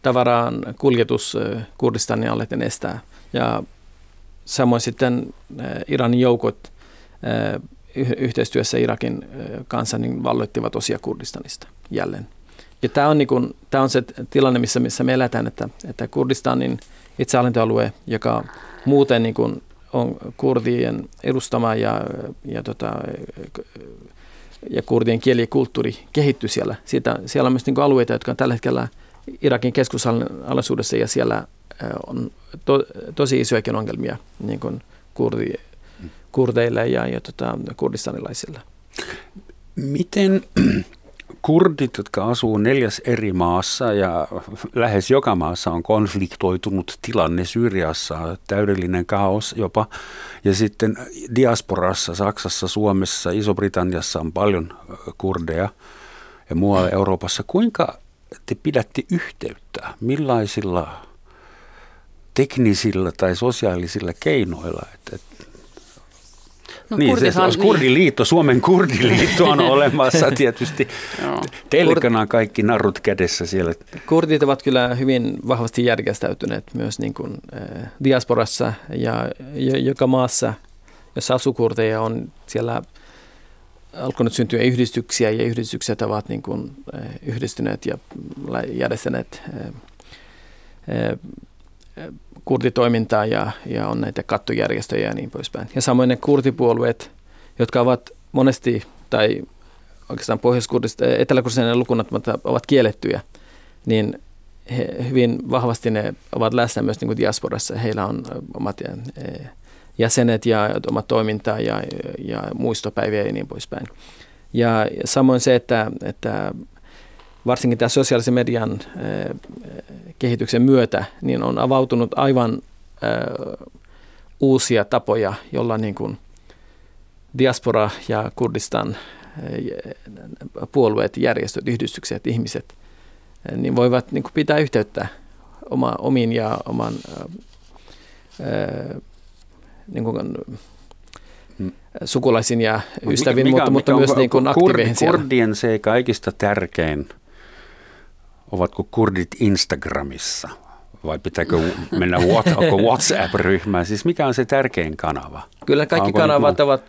tavaraan kuljetus e, Kurdistanin alueiden estää. Ja samoin sitten e, Iranin joukot e, yhteistyössä Irakin kanssa niin valloittivat osia Kurdistanista jälleen. Ja tämä on, niin kuin, tämä on se tilanne, missä, missä me eletään, että, että Kurdistanin itsehallintoalue, joka muuten niin kuin on kurdien edustama ja, ja, tota, ja kurdien kieli ja kulttuuri kehittyy siellä. Siitä, siellä on myös niin kuin alueita, jotka on tällä hetkellä Irakin keskushallinnon alaisuudessa, ja siellä on to, tosi isojakin ongelmia niin kuin kurdien kurdeille ja, ja tota, kurdistanilaisille. Miten kurdit, jotka asuu neljäs eri maassa ja lähes joka maassa on konfliktoitunut tilanne Syyriassa, täydellinen kaos jopa, ja sitten diasporassa, Saksassa, Suomessa, Iso-Britanniassa on paljon kurdeja ja muualla Euroopassa. Kuinka te pidätte yhteyttä? Millaisilla teknisillä tai sosiaalisilla keinoilla, että No, niin, se on kurdiliitto, Suomen kurdiliitto on olemassa tietysti. Telkana on kaikki narrut kädessä siellä. Kurdit ovat kyllä hyvin vahvasti järjestäytyneet myös niin kuin diasporassa, ja joka maassa, jossa asuu kurdeja, on siellä alkanut syntyä yhdistyksiä, ja yhdistykset ovat niin kuin yhdistyneet ja järjestäneet kurditoimintaa ja, ja on näitä kattojärjestöjä ja niin poispäin. Ja samoin ne kurdipuolueet, jotka ovat monesti, tai oikeastaan Pohjois-Kurdista, Etelä-Kurdistan lukunottamatta ovat kiellettyjä, niin he, hyvin vahvasti ne ovat läsnä myös niin kuin diasporassa. Heillä on omat jäsenet ja omat toimintaa ja, ja muistopäiviä ja niin poispäin. Ja samoin se, että, että varsinkin tämän sosiaalisen median eh, kehityksen myötä, niin on avautunut aivan eh, uusia tapoja, jolla niin kuin diaspora ja Kurdistan eh, puolueet, järjestöt, yhdistykset, ihmiset, eh, niin voivat niin kuin pitää yhteyttä oma, omiin ja oman eh, niin kuin, sukulaisin ja ystäviin, mikä, mutta, mikä, mutta mikä, myös on, niin kuin aktiiveihin siellä. Kurdien se kaikista tärkein. Ovatko kurdit Instagramissa vai pitääkö mennä WhatsApp-ryhmään? Siis mikä on se tärkein kanava? Kyllä kaikki Onko kanavat niin ovat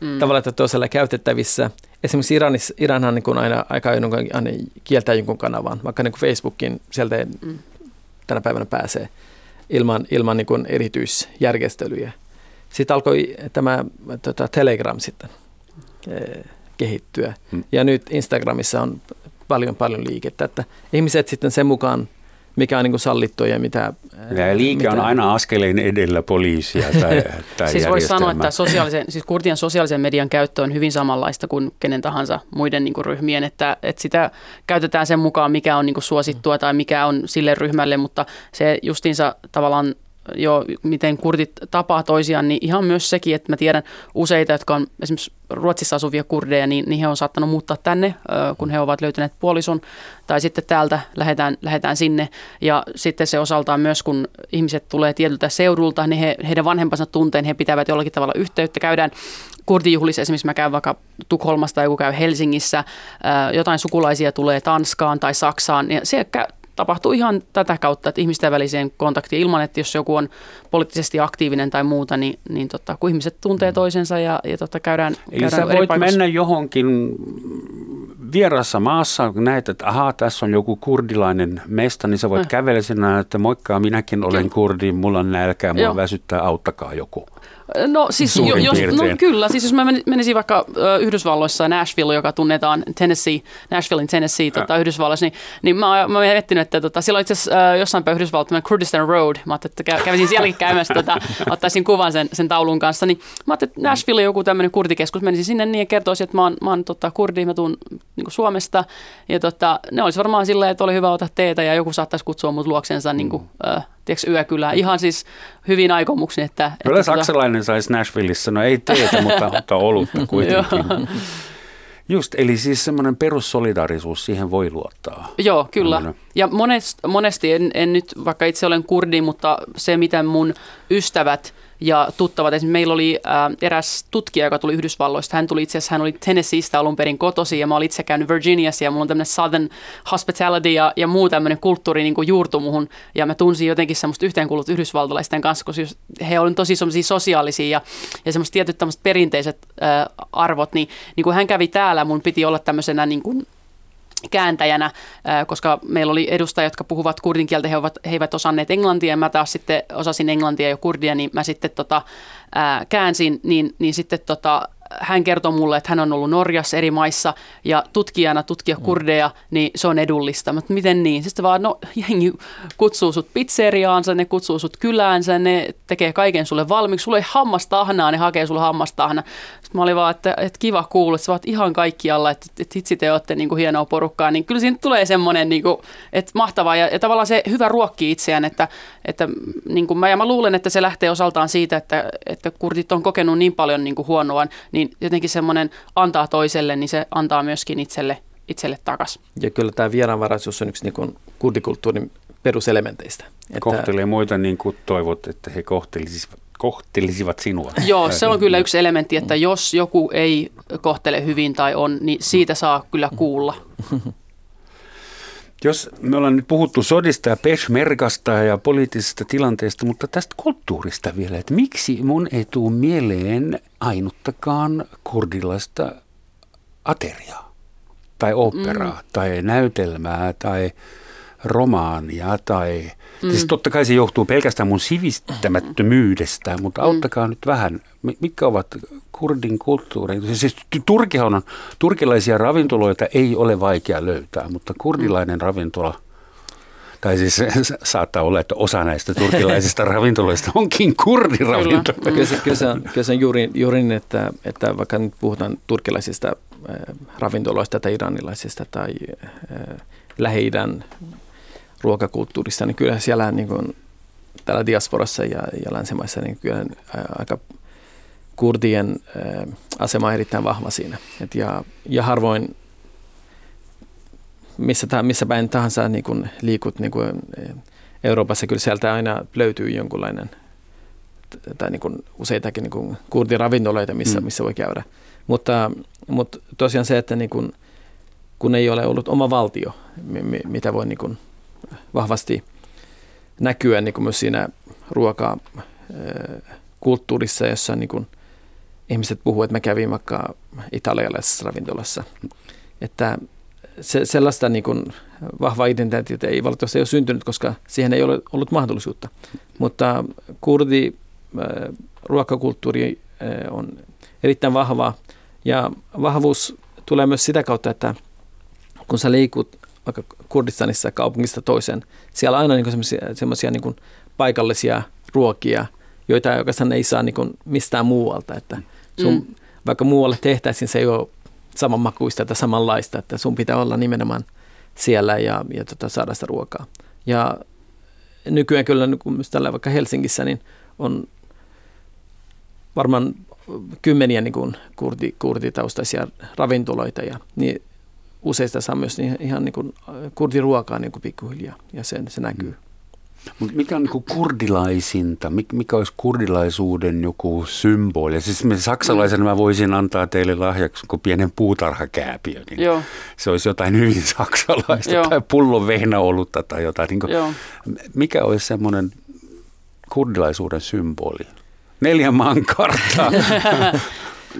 mm. tavallaan toisella käytettävissä. Esimerkiksi Iranissa, Iranhan niin kuin aina aika aina kieltää jonkun kanavan, vaikka niin kuin Facebookin sieltä mm. tänä päivänä pääsee ilman, ilman niin kuin erityisjärjestelyjä. Sitten alkoi tämä tota, Telegram sitten eh, kehittyä. Mm. Ja nyt Instagramissa on paljon, paljon liikettä. Että ihmiset sitten sen mukaan, mikä on niin kuin sallittu ja mitä... Ja liike mitä... on aina askeleen edellä poliisia tai, tai siis voisi sanoa, että sosiaalisen, siis kurdien sosiaalisen median käyttö on hyvin samanlaista kuin kenen tahansa muiden niin kuin ryhmien, että, että sitä käytetään sen mukaan, mikä on niin kuin suosittua tai mikä on sille ryhmälle, mutta se justiinsa tavallaan jo miten kurdit tapaa toisiaan, niin ihan myös sekin, että mä tiedän useita, jotka on esimerkiksi Ruotsissa asuvia kurdeja, niin, niin he on saattanut muuttaa tänne, kun he ovat löytäneet puolison, tai sitten täältä lähdetään, lähdetään sinne, ja sitten se osaltaan myös, kun ihmiset tulee tietyltä seudulta, niin he, heidän vanhempansa tunteen, he pitävät jollakin tavalla yhteyttä, käydään kurdijuhlissa, esimerkiksi mä käyn vaikka Tukholmasta, joku käy Helsingissä, jotain sukulaisia tulee Tanskaan tai Saksaan, ja siellä käy tapahtuu ihan tätä kautta, että ihmisten väliseen kontaktiin ilman, että jos joku on poliittisesti aktiivinen tai muuta, niin, niin totta, kun ihmiset tuntee toisensa ja, ja totta, käydään, käydään sä voit paikassa. Mennä johonkin vierassa maassa, kun näet, että ahaa, tässä on joku kurdilainen mesta, niin sä voit äh. kävellä sinä, että moikkaa, minäkin olen kurdi, mulla on nälkää, mulla Joo. väsyttää, auttakaa joku. No siis, jos, no kyllä, siis jos mä menisin vaikka Yhdysvalloissa Nashville, joka tunnetaan Tennessee, Nashvillein Tennessee tota, Yhdysvalloissa, niin, niin mä, mä olen miettinyt, että tota, silloin itse asiassa äh, jossain päin Yhdysvalloissa Kurdistan Road, mä ajattelin, että kävisin sielläkin käymässä, tota, ottaisin kuvan sen, sen taulun kanssa, niin mä ajattelin, että Nashville joku tämmöinen kurdikeskus, menisin sinne niin ja kertoisin, että mä oon, mä oon tota, kurdi, mä tuun niin Suomesta, ja tota, ne olisi varmaan silleen, että oli hyvä ottaa teetä ja joku saattaisi kutsua mut luoksensa niin kuin, äh, tiedätkö, yökylää. Ihan siis hyvin aikomuksin. Että, kyllä että saksalainen tuota... saisi Nashvillissa, no ei teetä, mutta ottaa olutta kuitenkin. Just, eli siis semmoinen perussolidaarisuus, siihen voi luottaa. Joo, kyllä. Aina. Ja monesti, monesti en, en nyt, vaikka itse olen kurdi, mutta se mitä mun ystävät ja tuttavat, esimerkiksi meillä oli ä, eräs tutkija, joka tuli Yhdysvalloista. Hän tuli itse asiassa, hän oli Tennesseestä alun perin kotosi ja mä olin itse käynyt Virginiassa ja mulla on tämmöinen Southern Hospitality ja, ja muu tämmöinen kulttuuri niin kuin juurtu muhun. Ja mä tunsin jotenkin semmoista yhteenkuulut yhdysvaltalaisten kanssa, koska he olivat tosi semmoisia sosiaalisia ja, ja semmoiset tietyt tämmöiset perinteiset ä, arvot. Niin, niin kun hän kävi täällä, mun piti olla tämmöisenä niin kuin kääntäjänä, koska meillä oli edustajia, jotka puhuvat kurdin kieltä, he, ovat, he eivät osanneet englantia, ja mä taas sitten osasin englantia ja kurdia, niin mä sitten tota, ää, käänsin, niin, niin sitten tota, hän kertoi mulle, että hän on ollut Norjassa eri maissa, ja tutkijana tutkia kurdeja, niin se on edullista. Mä, miten niin? Sitten vaan, no jengi kutsuu sut pizzeriaansa, ne kutsuu sut kyläänsä, ne tekee kaiken sulle valmiiksi, sulle ei hammastahnaa, ne hakee sulle hammastahnaa. Mä olin vaan, että, että kiva kuulla, että sä oot ihan kaikkialla, että, että itse te ootte niin kuin hienoa porukkaa, niin kyllä siinä tulee semmoinen, niin kuin, että mahtavaa ja, ja tavallaan se hyvä ruokkii itseään, että, että niin kuin mä, ja mä luulen, että se lähtee osaltaan siitä, että, että kurdit on kokenut niin paljon niin kuin huonoa, niin jotenkin semmoinen antaa toiselle, niin se antaa myöskin itselle, itselle takaisin. Ja kyllä tämä vieraanvaraisuus on yksi niin kuin kurdikulttuurin peruselementeistä. Että... Kohtelee muita niin kuin toivot, että he kohtelisivat. kohtelisivat sinua. Joo, se on kyllä yksi elementti, että jos joku ei kohtele hyvin tai on, niin siitä saa kyllä kuulla. Jos me ollaan nyt puhuttu sodista ja Peshmergasta ja poliittisesta tilanteesta, mutta tästä kulttuurista vielä, että miksi mun ei tule mieleen ainuttakaan kurdilaista ateriaa tai oopperaa mm. tai näytelmää tai romaania tai... Mm. Siis totta kai se johtuu pelkästään mun sivistämättömyydestä, mutta auttakaa mm. nyt vähän. Mitkä ovat kurdin kulttuureita? Siis Turkihan on, turkilaisia ravintoloita ei ole vaikea löytää, mutta kurdilainen ravintola, tai siis saattaa olla, että osa näistä turkilaisista ravintoloista onkin kurdiravintoloita. Kyllä, mm. kyllä, se on, kyllä se on juuri, juuri niin, että, että vaikka nyt puhutaan turkilaisista äh, ravintoloista tai iranilaisista tai äh, Lähi-idän ruokakulttuurissa, niin kyllä siellä niin kuin, täällä diasporassa ja, ja länsimaissa niin kyllä ää, aika kurdien ää, asema on erittäin vahva siinä. Et ja, ja harvoin missä, ta, missä päin tahansa niin kuin liikut niin kuin Euroopassa, kyllä sieltä aina löytyy jonkunlainen tai niin kuin useitakin niin kuin kurdiravintoloita, missä, mm. missä voi käydä. Mutta, mutta tosiaan se, että niin kuin, kun ei ole ollut oma valtio, mitä voi niin kuin vahvasti näkyä niin kuin myös siinä ruokakulttuurissa, jossa niin kuin ihmiset puhuu, että mä kävin vaikka italialaisessa ravintolassa. Että se, sellaista niin kuin vahvaa identiteettiä ei valitettavasti ole syntynyt, koska siihen ei ole ollut mahdollisuutta. Mutta kurdi ruokakulttuuri on erittäin vahvaa ja vahvuus tulee myös sitä kautta, että kun sä liikut vaikka Kurdistanissa kaupungista toiseen, siellä on aina niin semmoisia niin paikallisia ruokia, joita oikeastaan ei saa niin mistään muualta. Että sun, mm. vaikka muualle tehtäisiin, se ei ole samanmakuista tai samanlaista, että sun pitää olla nimenomaan siellä ja, ja tota, saada sitä ruokaa. Ja nykyään kyllä, kun myös tällä vaikka Helsingissä, niin on varmaan kymmeniä niin kuin kurdi, kurditaustaisia ravintoloita ja niin useista saa myös ihan niin kuin kurdiruokaa niin kuin pikkuhiljaa ja sen, se näkyy. Mut mikä on niin kuin kurdilaisinta? Mikä olisi kurdilaisuuden joku symboli? Siis saksalaisena mä voisin antaa teille lahjaksi pienen puutarhakääpiön. Niin se olisi jotain hyvin saksalaista. Joo. Tai pullon vehnäolutta tai jotain. Niin kuin, mikä olisi semmoinen kurdilaisuuden symboli? Neljän maan karttaa.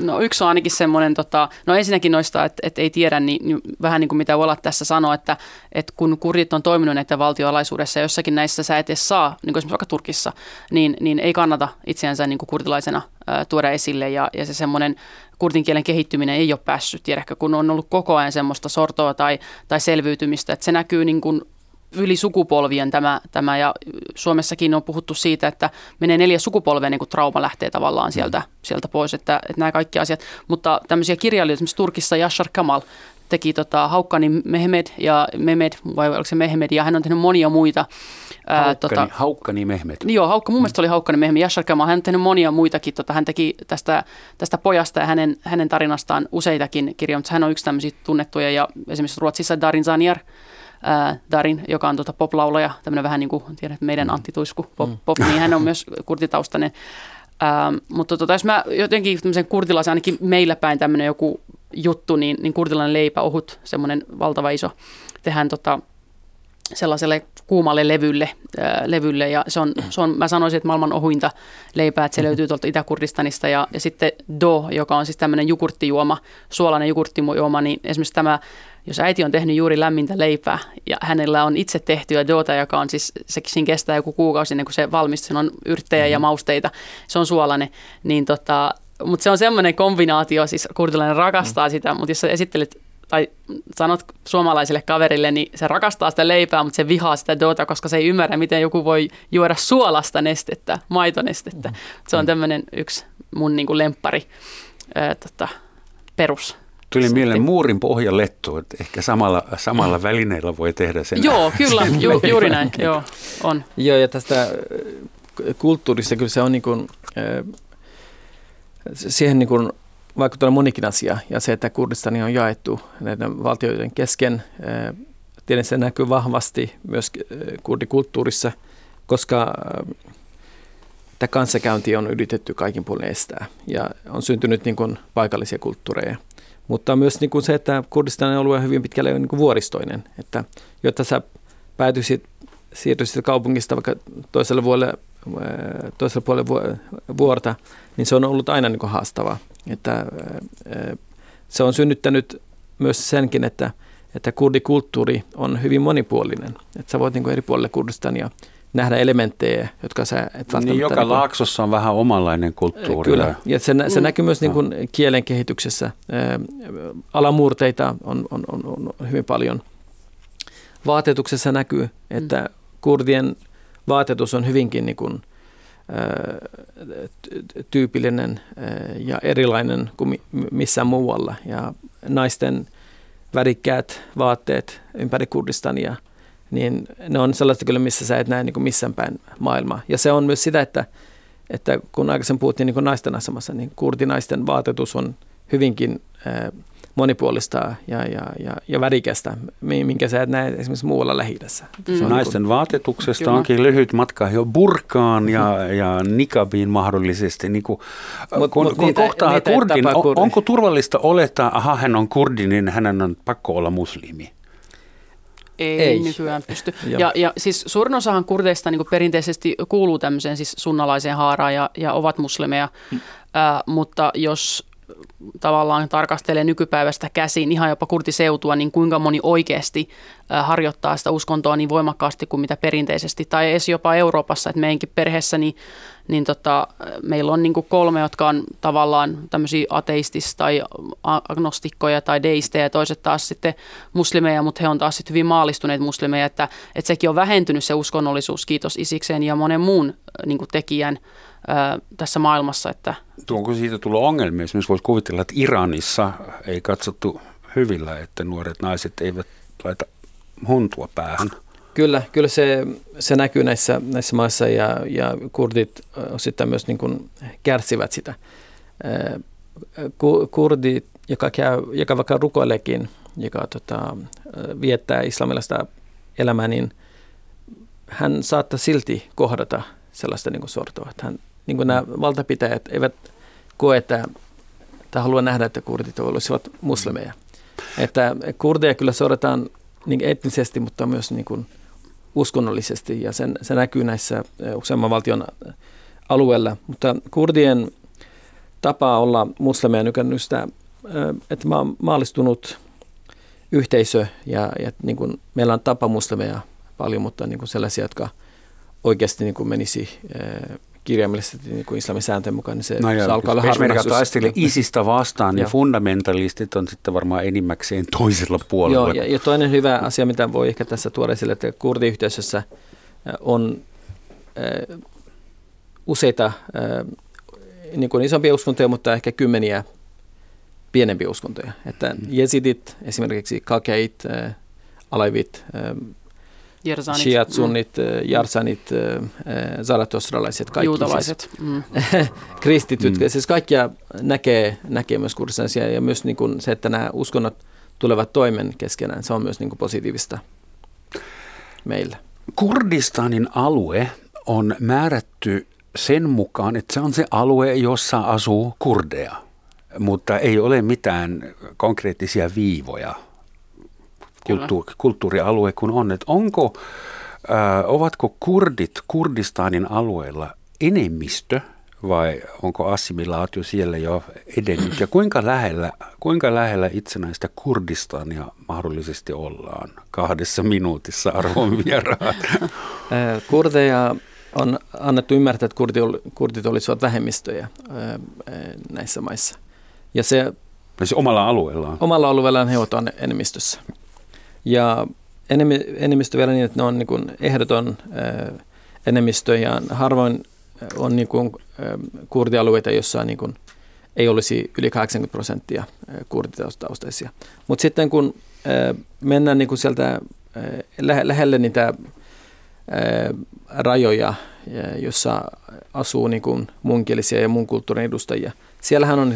No yksi on ainakin semmoinen, tota, no ensinnäkin noista, että et ei tiedä, niin vähän niin kuin mitä Welat tässä sanoi, että et kun kurdit on toiminut näiden valtioalaisuudessa ja jossakin näissä sä et edes saa, niin kuin esimerkiksi vaikka Turkissa, niin, niin ei kannata itseänsä niin kuin kurdilaisena ää, tuoda esille ja, ja se semmoinen kurdin kielen kehittyminen ei ole päässyt, tiedäkö, kun on ollut koko ajan semmoista sortoa tai, tai selviytymistä, että se näkyy niin kuin yli sukupolvien tämä, tämä ja Suomessakin on puhuttu siitä, että menee neljä sukupolvea, niin kuin trauma lähtee tavallaan sieltä, sieltä pois, että, että nämä kaikki asiat. Mutta tämmöisiä kirjailijoita, esimerkiksi Turkissa Yashar Kemal teki tota, Haukkanin Mehmed ja Mehmed, vai oliko se Mehmed, ja hän on tehnyt monia muita. Ää, Haukkani, tota, Haukkani Mehmed. Niin joo, Haukka, mun mielestä oli Haukkani Mehmed, Yashar Kemal, hän on tehnyt monia muitakin, tota, hän teki tästä, tästä pojasta ja hänen, hänen tarinastaan useitakin kirjoja, mutta hän on yksi tämmöisiä tunnettuja, ja esimerkiksi Ruotsissa Darin Zanyar, Ää, Darin, joka on tuota pop-laulaja, tämmöinen vähän niin kuin tiedät, meidän Antti Tuisku pop, mm. pop, niin hän on myös kurtitaustainen. Ää, mutta tuota, jos mä jotenkin tämmöisen kurdilaisen, ainakin meillä päin tämmöinen joku juttu, niin, niin kurdilainen leipä, ohut, semmoinen valtava iso, tehdään tota, sellaiselle kuumalle levylle, ää, levylle ja se on, se on, mä sanoisin, että maailman ohuinta leipää, että se löytyy tuolta Itä-Kurdistanista ja, ja sitten do, joka on siis tämmöinen jukurttijuoma, suolainen jukurttijuoma, niin esimerkiksi tämä jos äiti on tehnyt juuri lämmintä leipää ja hänellä on itse tehtyä doota, joka on siis, sekin kestää joku kuukausi ennen kuin se valmistuu, sen on yrttejä mm-hmm. ja mausteita, se on suolainen, niin tota, mutta se on semmoinen kombinaatio, siis kurdilainen rakastaa mm-hmm. sitä, mutta jos sä esittelet tai sanot suomalaiselle kaverille, niin se rakastaa sitä leipää, mutta se vihaa sitä doota, koska se ei ymmärrä, miten joku voi juoda suolasta nestettä, maitonestettä. Mm-hmm. Se on tämmöinen yksi mun niin kuin lemppari ää, tota, perus. Tuli mieleen muurin pohjalettu, että ehkä samalla, samalla välineellä voi tehdä sen. Joo, kyllä, sen ju, juuri näin. Joo, on. Joo, ja tästä kulttuurista kyllä se on niin kuin, siihen niin kuin vaikuttaa monikin asia. Ja se, että Kurdistania on jaettu näiden valtioiden kesken, tietenkin se näkyy vahvasti myös kurdikulttuurissa, koska tämä kanssakäynti on yritetty kaikin puolin estää ja on syntynyt niin kuin paikallisia kulttuureja. Mutta myös niin kuin se, että Kurdistanin alue on hyvin pitkälle niin kuin vuoristoinen, että jotta sä päätyisit, siirtyisit kaupungista vaikka toiselle puolelle, toiselle puolelle vuorta, niin se on ollut aina niin kuin haastavaa. Että se on synnyttänyt myös senkin, että, että kurdikulttuuri on hyvin monipuolinen, että sä voit niin kuin eri puolille Kurdistania nähdä elementtejä, jotka sä et niin joka niin laaksossa on vähän omanlainen kulttuuri. Kyllä, ja se, nä- se mm. näkyy myös niin kuin kielen kehityksessä. Ää, alamuurteita on, on, on, on hyvin paljon. Vaatetuksessa näkyy, että mm. kurdien vaatetus on hyvinkin niin kuin, ää, tyypillinen ää, ja erilainen kuin missään muualla. Ja naisten värikkäät vaatteet ympäri Kurdistania, niin ne on sellaista kyllä, missä sä et näe niin kuin missään päin maailmaa. Ja se on myös sitä, että, että kun aikaisemmin puhuttiin niin kuin naisten asemassa, niin kurdinaisten vaatetus on hyvinkin äh, monipuolista ja, ja, ja, ja värikästä, minkä sä et näe esimerkiksi muualla Lähi-idässä. Mm. Naisten niin vaatetuksesta kyllä onkin lyhyt matka jo burkaan ja, mm. ja nikabiin mahdollisesti. Niin kuin, mut, kun mut kun niitä, kohtaa niitä kurdin, on, onko turvallista olettaa, aha hän on kurdi, niin hänen on pakko olla muslimi? Ei, Ei nykyään pysty. ja, ja siis suurin osahan kurdeista niin kuin perinteisesti kuuluu tämmöiseen siis sunnalaiseen haaraan ja, ja ovat muslimeja, mm. äh, mutta jos tavallaan tarkastelee nykypäivästä käsin ihan jopa kurtiseutua, niin kuinka moni oikeasti harjoittaa sitä uskontoa niin voimakkaasti kuin mitä perinteisesti. Tai edes jopa Euroopassa, että meidänkin perheessä niin, niin tota, meillä on niin kuin kolme, jotka on tavallaan tämmöisiä ateistis- tai agnostikkoja tai deistejä ja toiset taas sitten muslimeja, mutta he on taas sitten hyvin maallistuneet muslimeja, että, että sekin on vähentynyt se uskonnollisuus, kiitos isikseen ja monen muun niin kuin tekijän ää, tässä maailmassa. Että onko siitä tullut ongelmia? Esimerkiksi voisi kuvitella, että Iranissa ei katsottu hyvillä, että nuoret naiset eivät laita huntua päähän. Kyllä, kyllä se, se näkyy näissä, näissä maissa ja, ja kurdit osittain myös niin kuin kärsivät sitä. Kurdit, joka, käy, joka vaikka rukoilekin, joka tota, viettää islamilaista elämää, niin hän saattaa silti kohdata sellaista niin kuin sortoa. Että hän, niin kuin nämä valtapitäjät eivät koe, että, tai halua nähdä, että kurdit olisivat muslimeja. Että kurdeja kyllä sorretaan niin etnisesti, mutta myös niin kuin uskonnollisesti, ja sen, se näkyy näissä useamman valtion alueella. Mutta kurdien tapa olla muslimeja nykännyt sitä, että mä oon maallistunut yhteisö, ja, ja niin kuin meillä on tapa muslimeja paljon, mutta niin kuin sellaisia, jotka oikeasti niin kuin menisi kirjaimellisesti niin kuin islamin sääntöjen mukaan, niin se, no se alkaa olla harvinaisuus. Peshmerga taistelee ISISistä vastaan, ja, ja fundamentalistit on sitten varmaan enimmäkseen toisella puolella. Joo, ja, ja toinen hyvä asia, mitä voi ehkä tässä tuoda esille, että kurdiyhteisössä on äh, useita äh, niin kuin isompia uskontoja, mutta ehkä kymmeniä pienempiä uskontoja. Että mm-hmm. jesidit, esimerkiksi kalkeit, äh, alevit, äh, shiat, sunnit, mm. jarsanit, zaratostralaiset, kaikki juutalaiset, siis, mm. kristityt, mm. siis kaikkia näkee, näkee myös kurdistansia, ja myös niin kuin se, että nämä uskonnot tulevat toimen keskenään, se on myös niin kuin positiivista meillä. Kurdistanin alue on määrätty sen mukaan, että se on se alue, jossa asuu kurdeja, mutta ei ole mitään konkreettisia viivoja. Kulttuuri, kulttuurialue kun on, että onko, äh, ovatko kurdit Kurdistanin alueella enemmistö vai onko assimilaatio siellä jo edennyt ja kuinka lähellä, kuinka lähellä itsenäistä Kurdistania mahdollisesti ollaan? Kahdessa minuutissa arvon vieraat. Kurdeja on annettu ymmärtää, että kurdi, kurdit olisivat vähemmistöjä näissä maissa. Ja se, ja se omalla alueellaan? Omalla alueellaan he ovat enemmistössä. Ja enemmistö vielä niin, että ne on niin kuin ehdoton enemmistö, ja harvoin on niin kuin kurdialueita, jossa niin kuin ei olisi yli kahdeksankymmentä prosenttia kurditaustaisia. Mutta sitten kun mennään niin kuin sieltä lähelle niitä rajoja, jossa asuu niin kuin muunkielisiä ja muun kulttuurin edustajia, siellähän on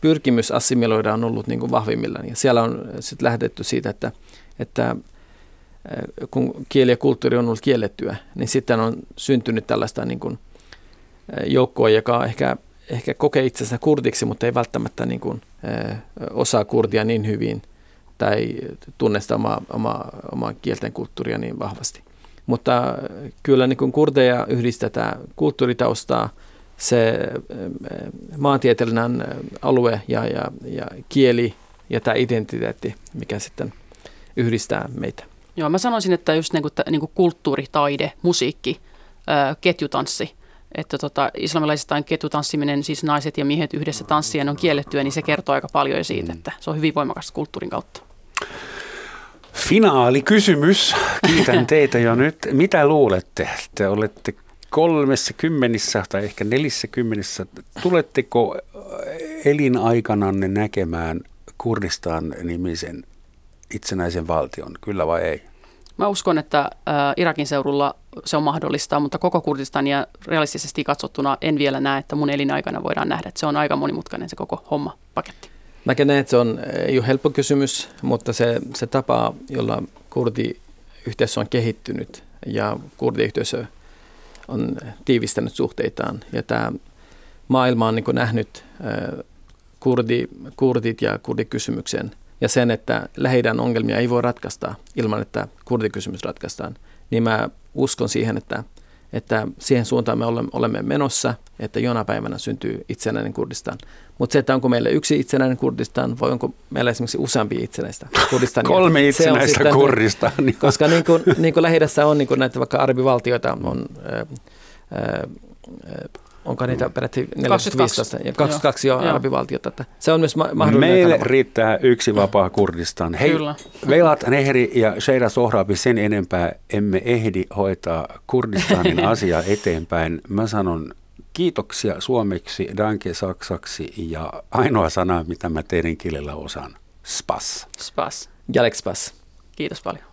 pyrkimys assimiloida on ollut niin kuin vahvimmillaan, ja siellä on sitten lähdetty siitä, että, että kun kieli ja kulttuuri on ollut kiellettyä, niin sitten on syntynyt tällaista niin kuin joukkoa, joka ehkä, ehkä kokee itsensä kurdiksi, mutta ei välttämättä niin kuin osaa kurdia niin hyvin tai tunne sitä omaa, omaa, omaa kielten kulttuuria niin vahvasti. Mutta kyllä niin kuin kurdeja yhdistetään kulttuuritaustaa, se maantieteellinen alue ja, ja, ja kieli ja tämä identiteetti, mikä sitten yhdistää meitä. Joo, mä sanoisin, että just niin kuin, niin kuin kulttuuri, taide, musiikki, ää, ketjutanssi, että tota, islamilaisistaan ketjutanssiminen, siis naiset ja miehet yhdessä tanssien on kiellettyä, niin se kertoo aika paljon siitä, että se on hyvin voimakasta kulttuurin kautta. Finaalikysymys. Kiitän teitä jo nyt. Mitä luulette? Te olette kolmessa kymmenissä tai ehkä nelissä kymmenissä, tuletteko elinaikananne näkemään Kurdistan nimisen itsenäisen valtion, kyllä vai ei? Mä uskon, että Irakin seudulla se on mahdollista, mutta koko Kurdistania realistisesti katsottuna en vielä näe, että mun elinaikana voidaan nähdä, että se on aika monimutkainen se koko homma paketti. Mäkin näen, että se on, ei ole helppo kysymys, mutta se, se tapa, jolla kurdiyhteisö on kehittynyt ja kurdiyhteisö on tiivistänyt suhteitaan. Ja tämä maailma on niin kuin nähnyt kurdi, kurdit ja kurdikysymyksen ja sen, että Lähi-idän ongelmia ei voi ratkaista ilman, että kurdikysymys ratkaistaan. Niin mä uskon siihen, että, että siihen suuntaan me olemme menossa, että jonain päivänä syntyy itsenäinen Kurdistan. Mutta se, että onko meillä yksi itsenäinen Kurdistan, vai onko meillä esimerkiksi useampi itsenäistä Kurdistania. Kolme itsenäistä Kurdistania. Koska niin kuin, niin kuin Lähi-idässä on niin kuin näitä vaikka arabivaltioita, on, äh, äh, onko niitä periaatteessa kaksikymmentäkaksi on arabivaltiota. Se on myös ma- mahdollinen. Meille kanava. Riittää yksi vapaa Kurdistan. Hei, Welat Nehri ja Seida Sohrabi, sen enempää emme ehdi hoitaa Kurdistanin asiaa eteenpäin. Mä sanon kiitoksia suomeksi, danke saksaksi ja ainoa sana, mitä mä teidän kielellä osaan, spas. Spas. Jalek spas. Kiitos paljon.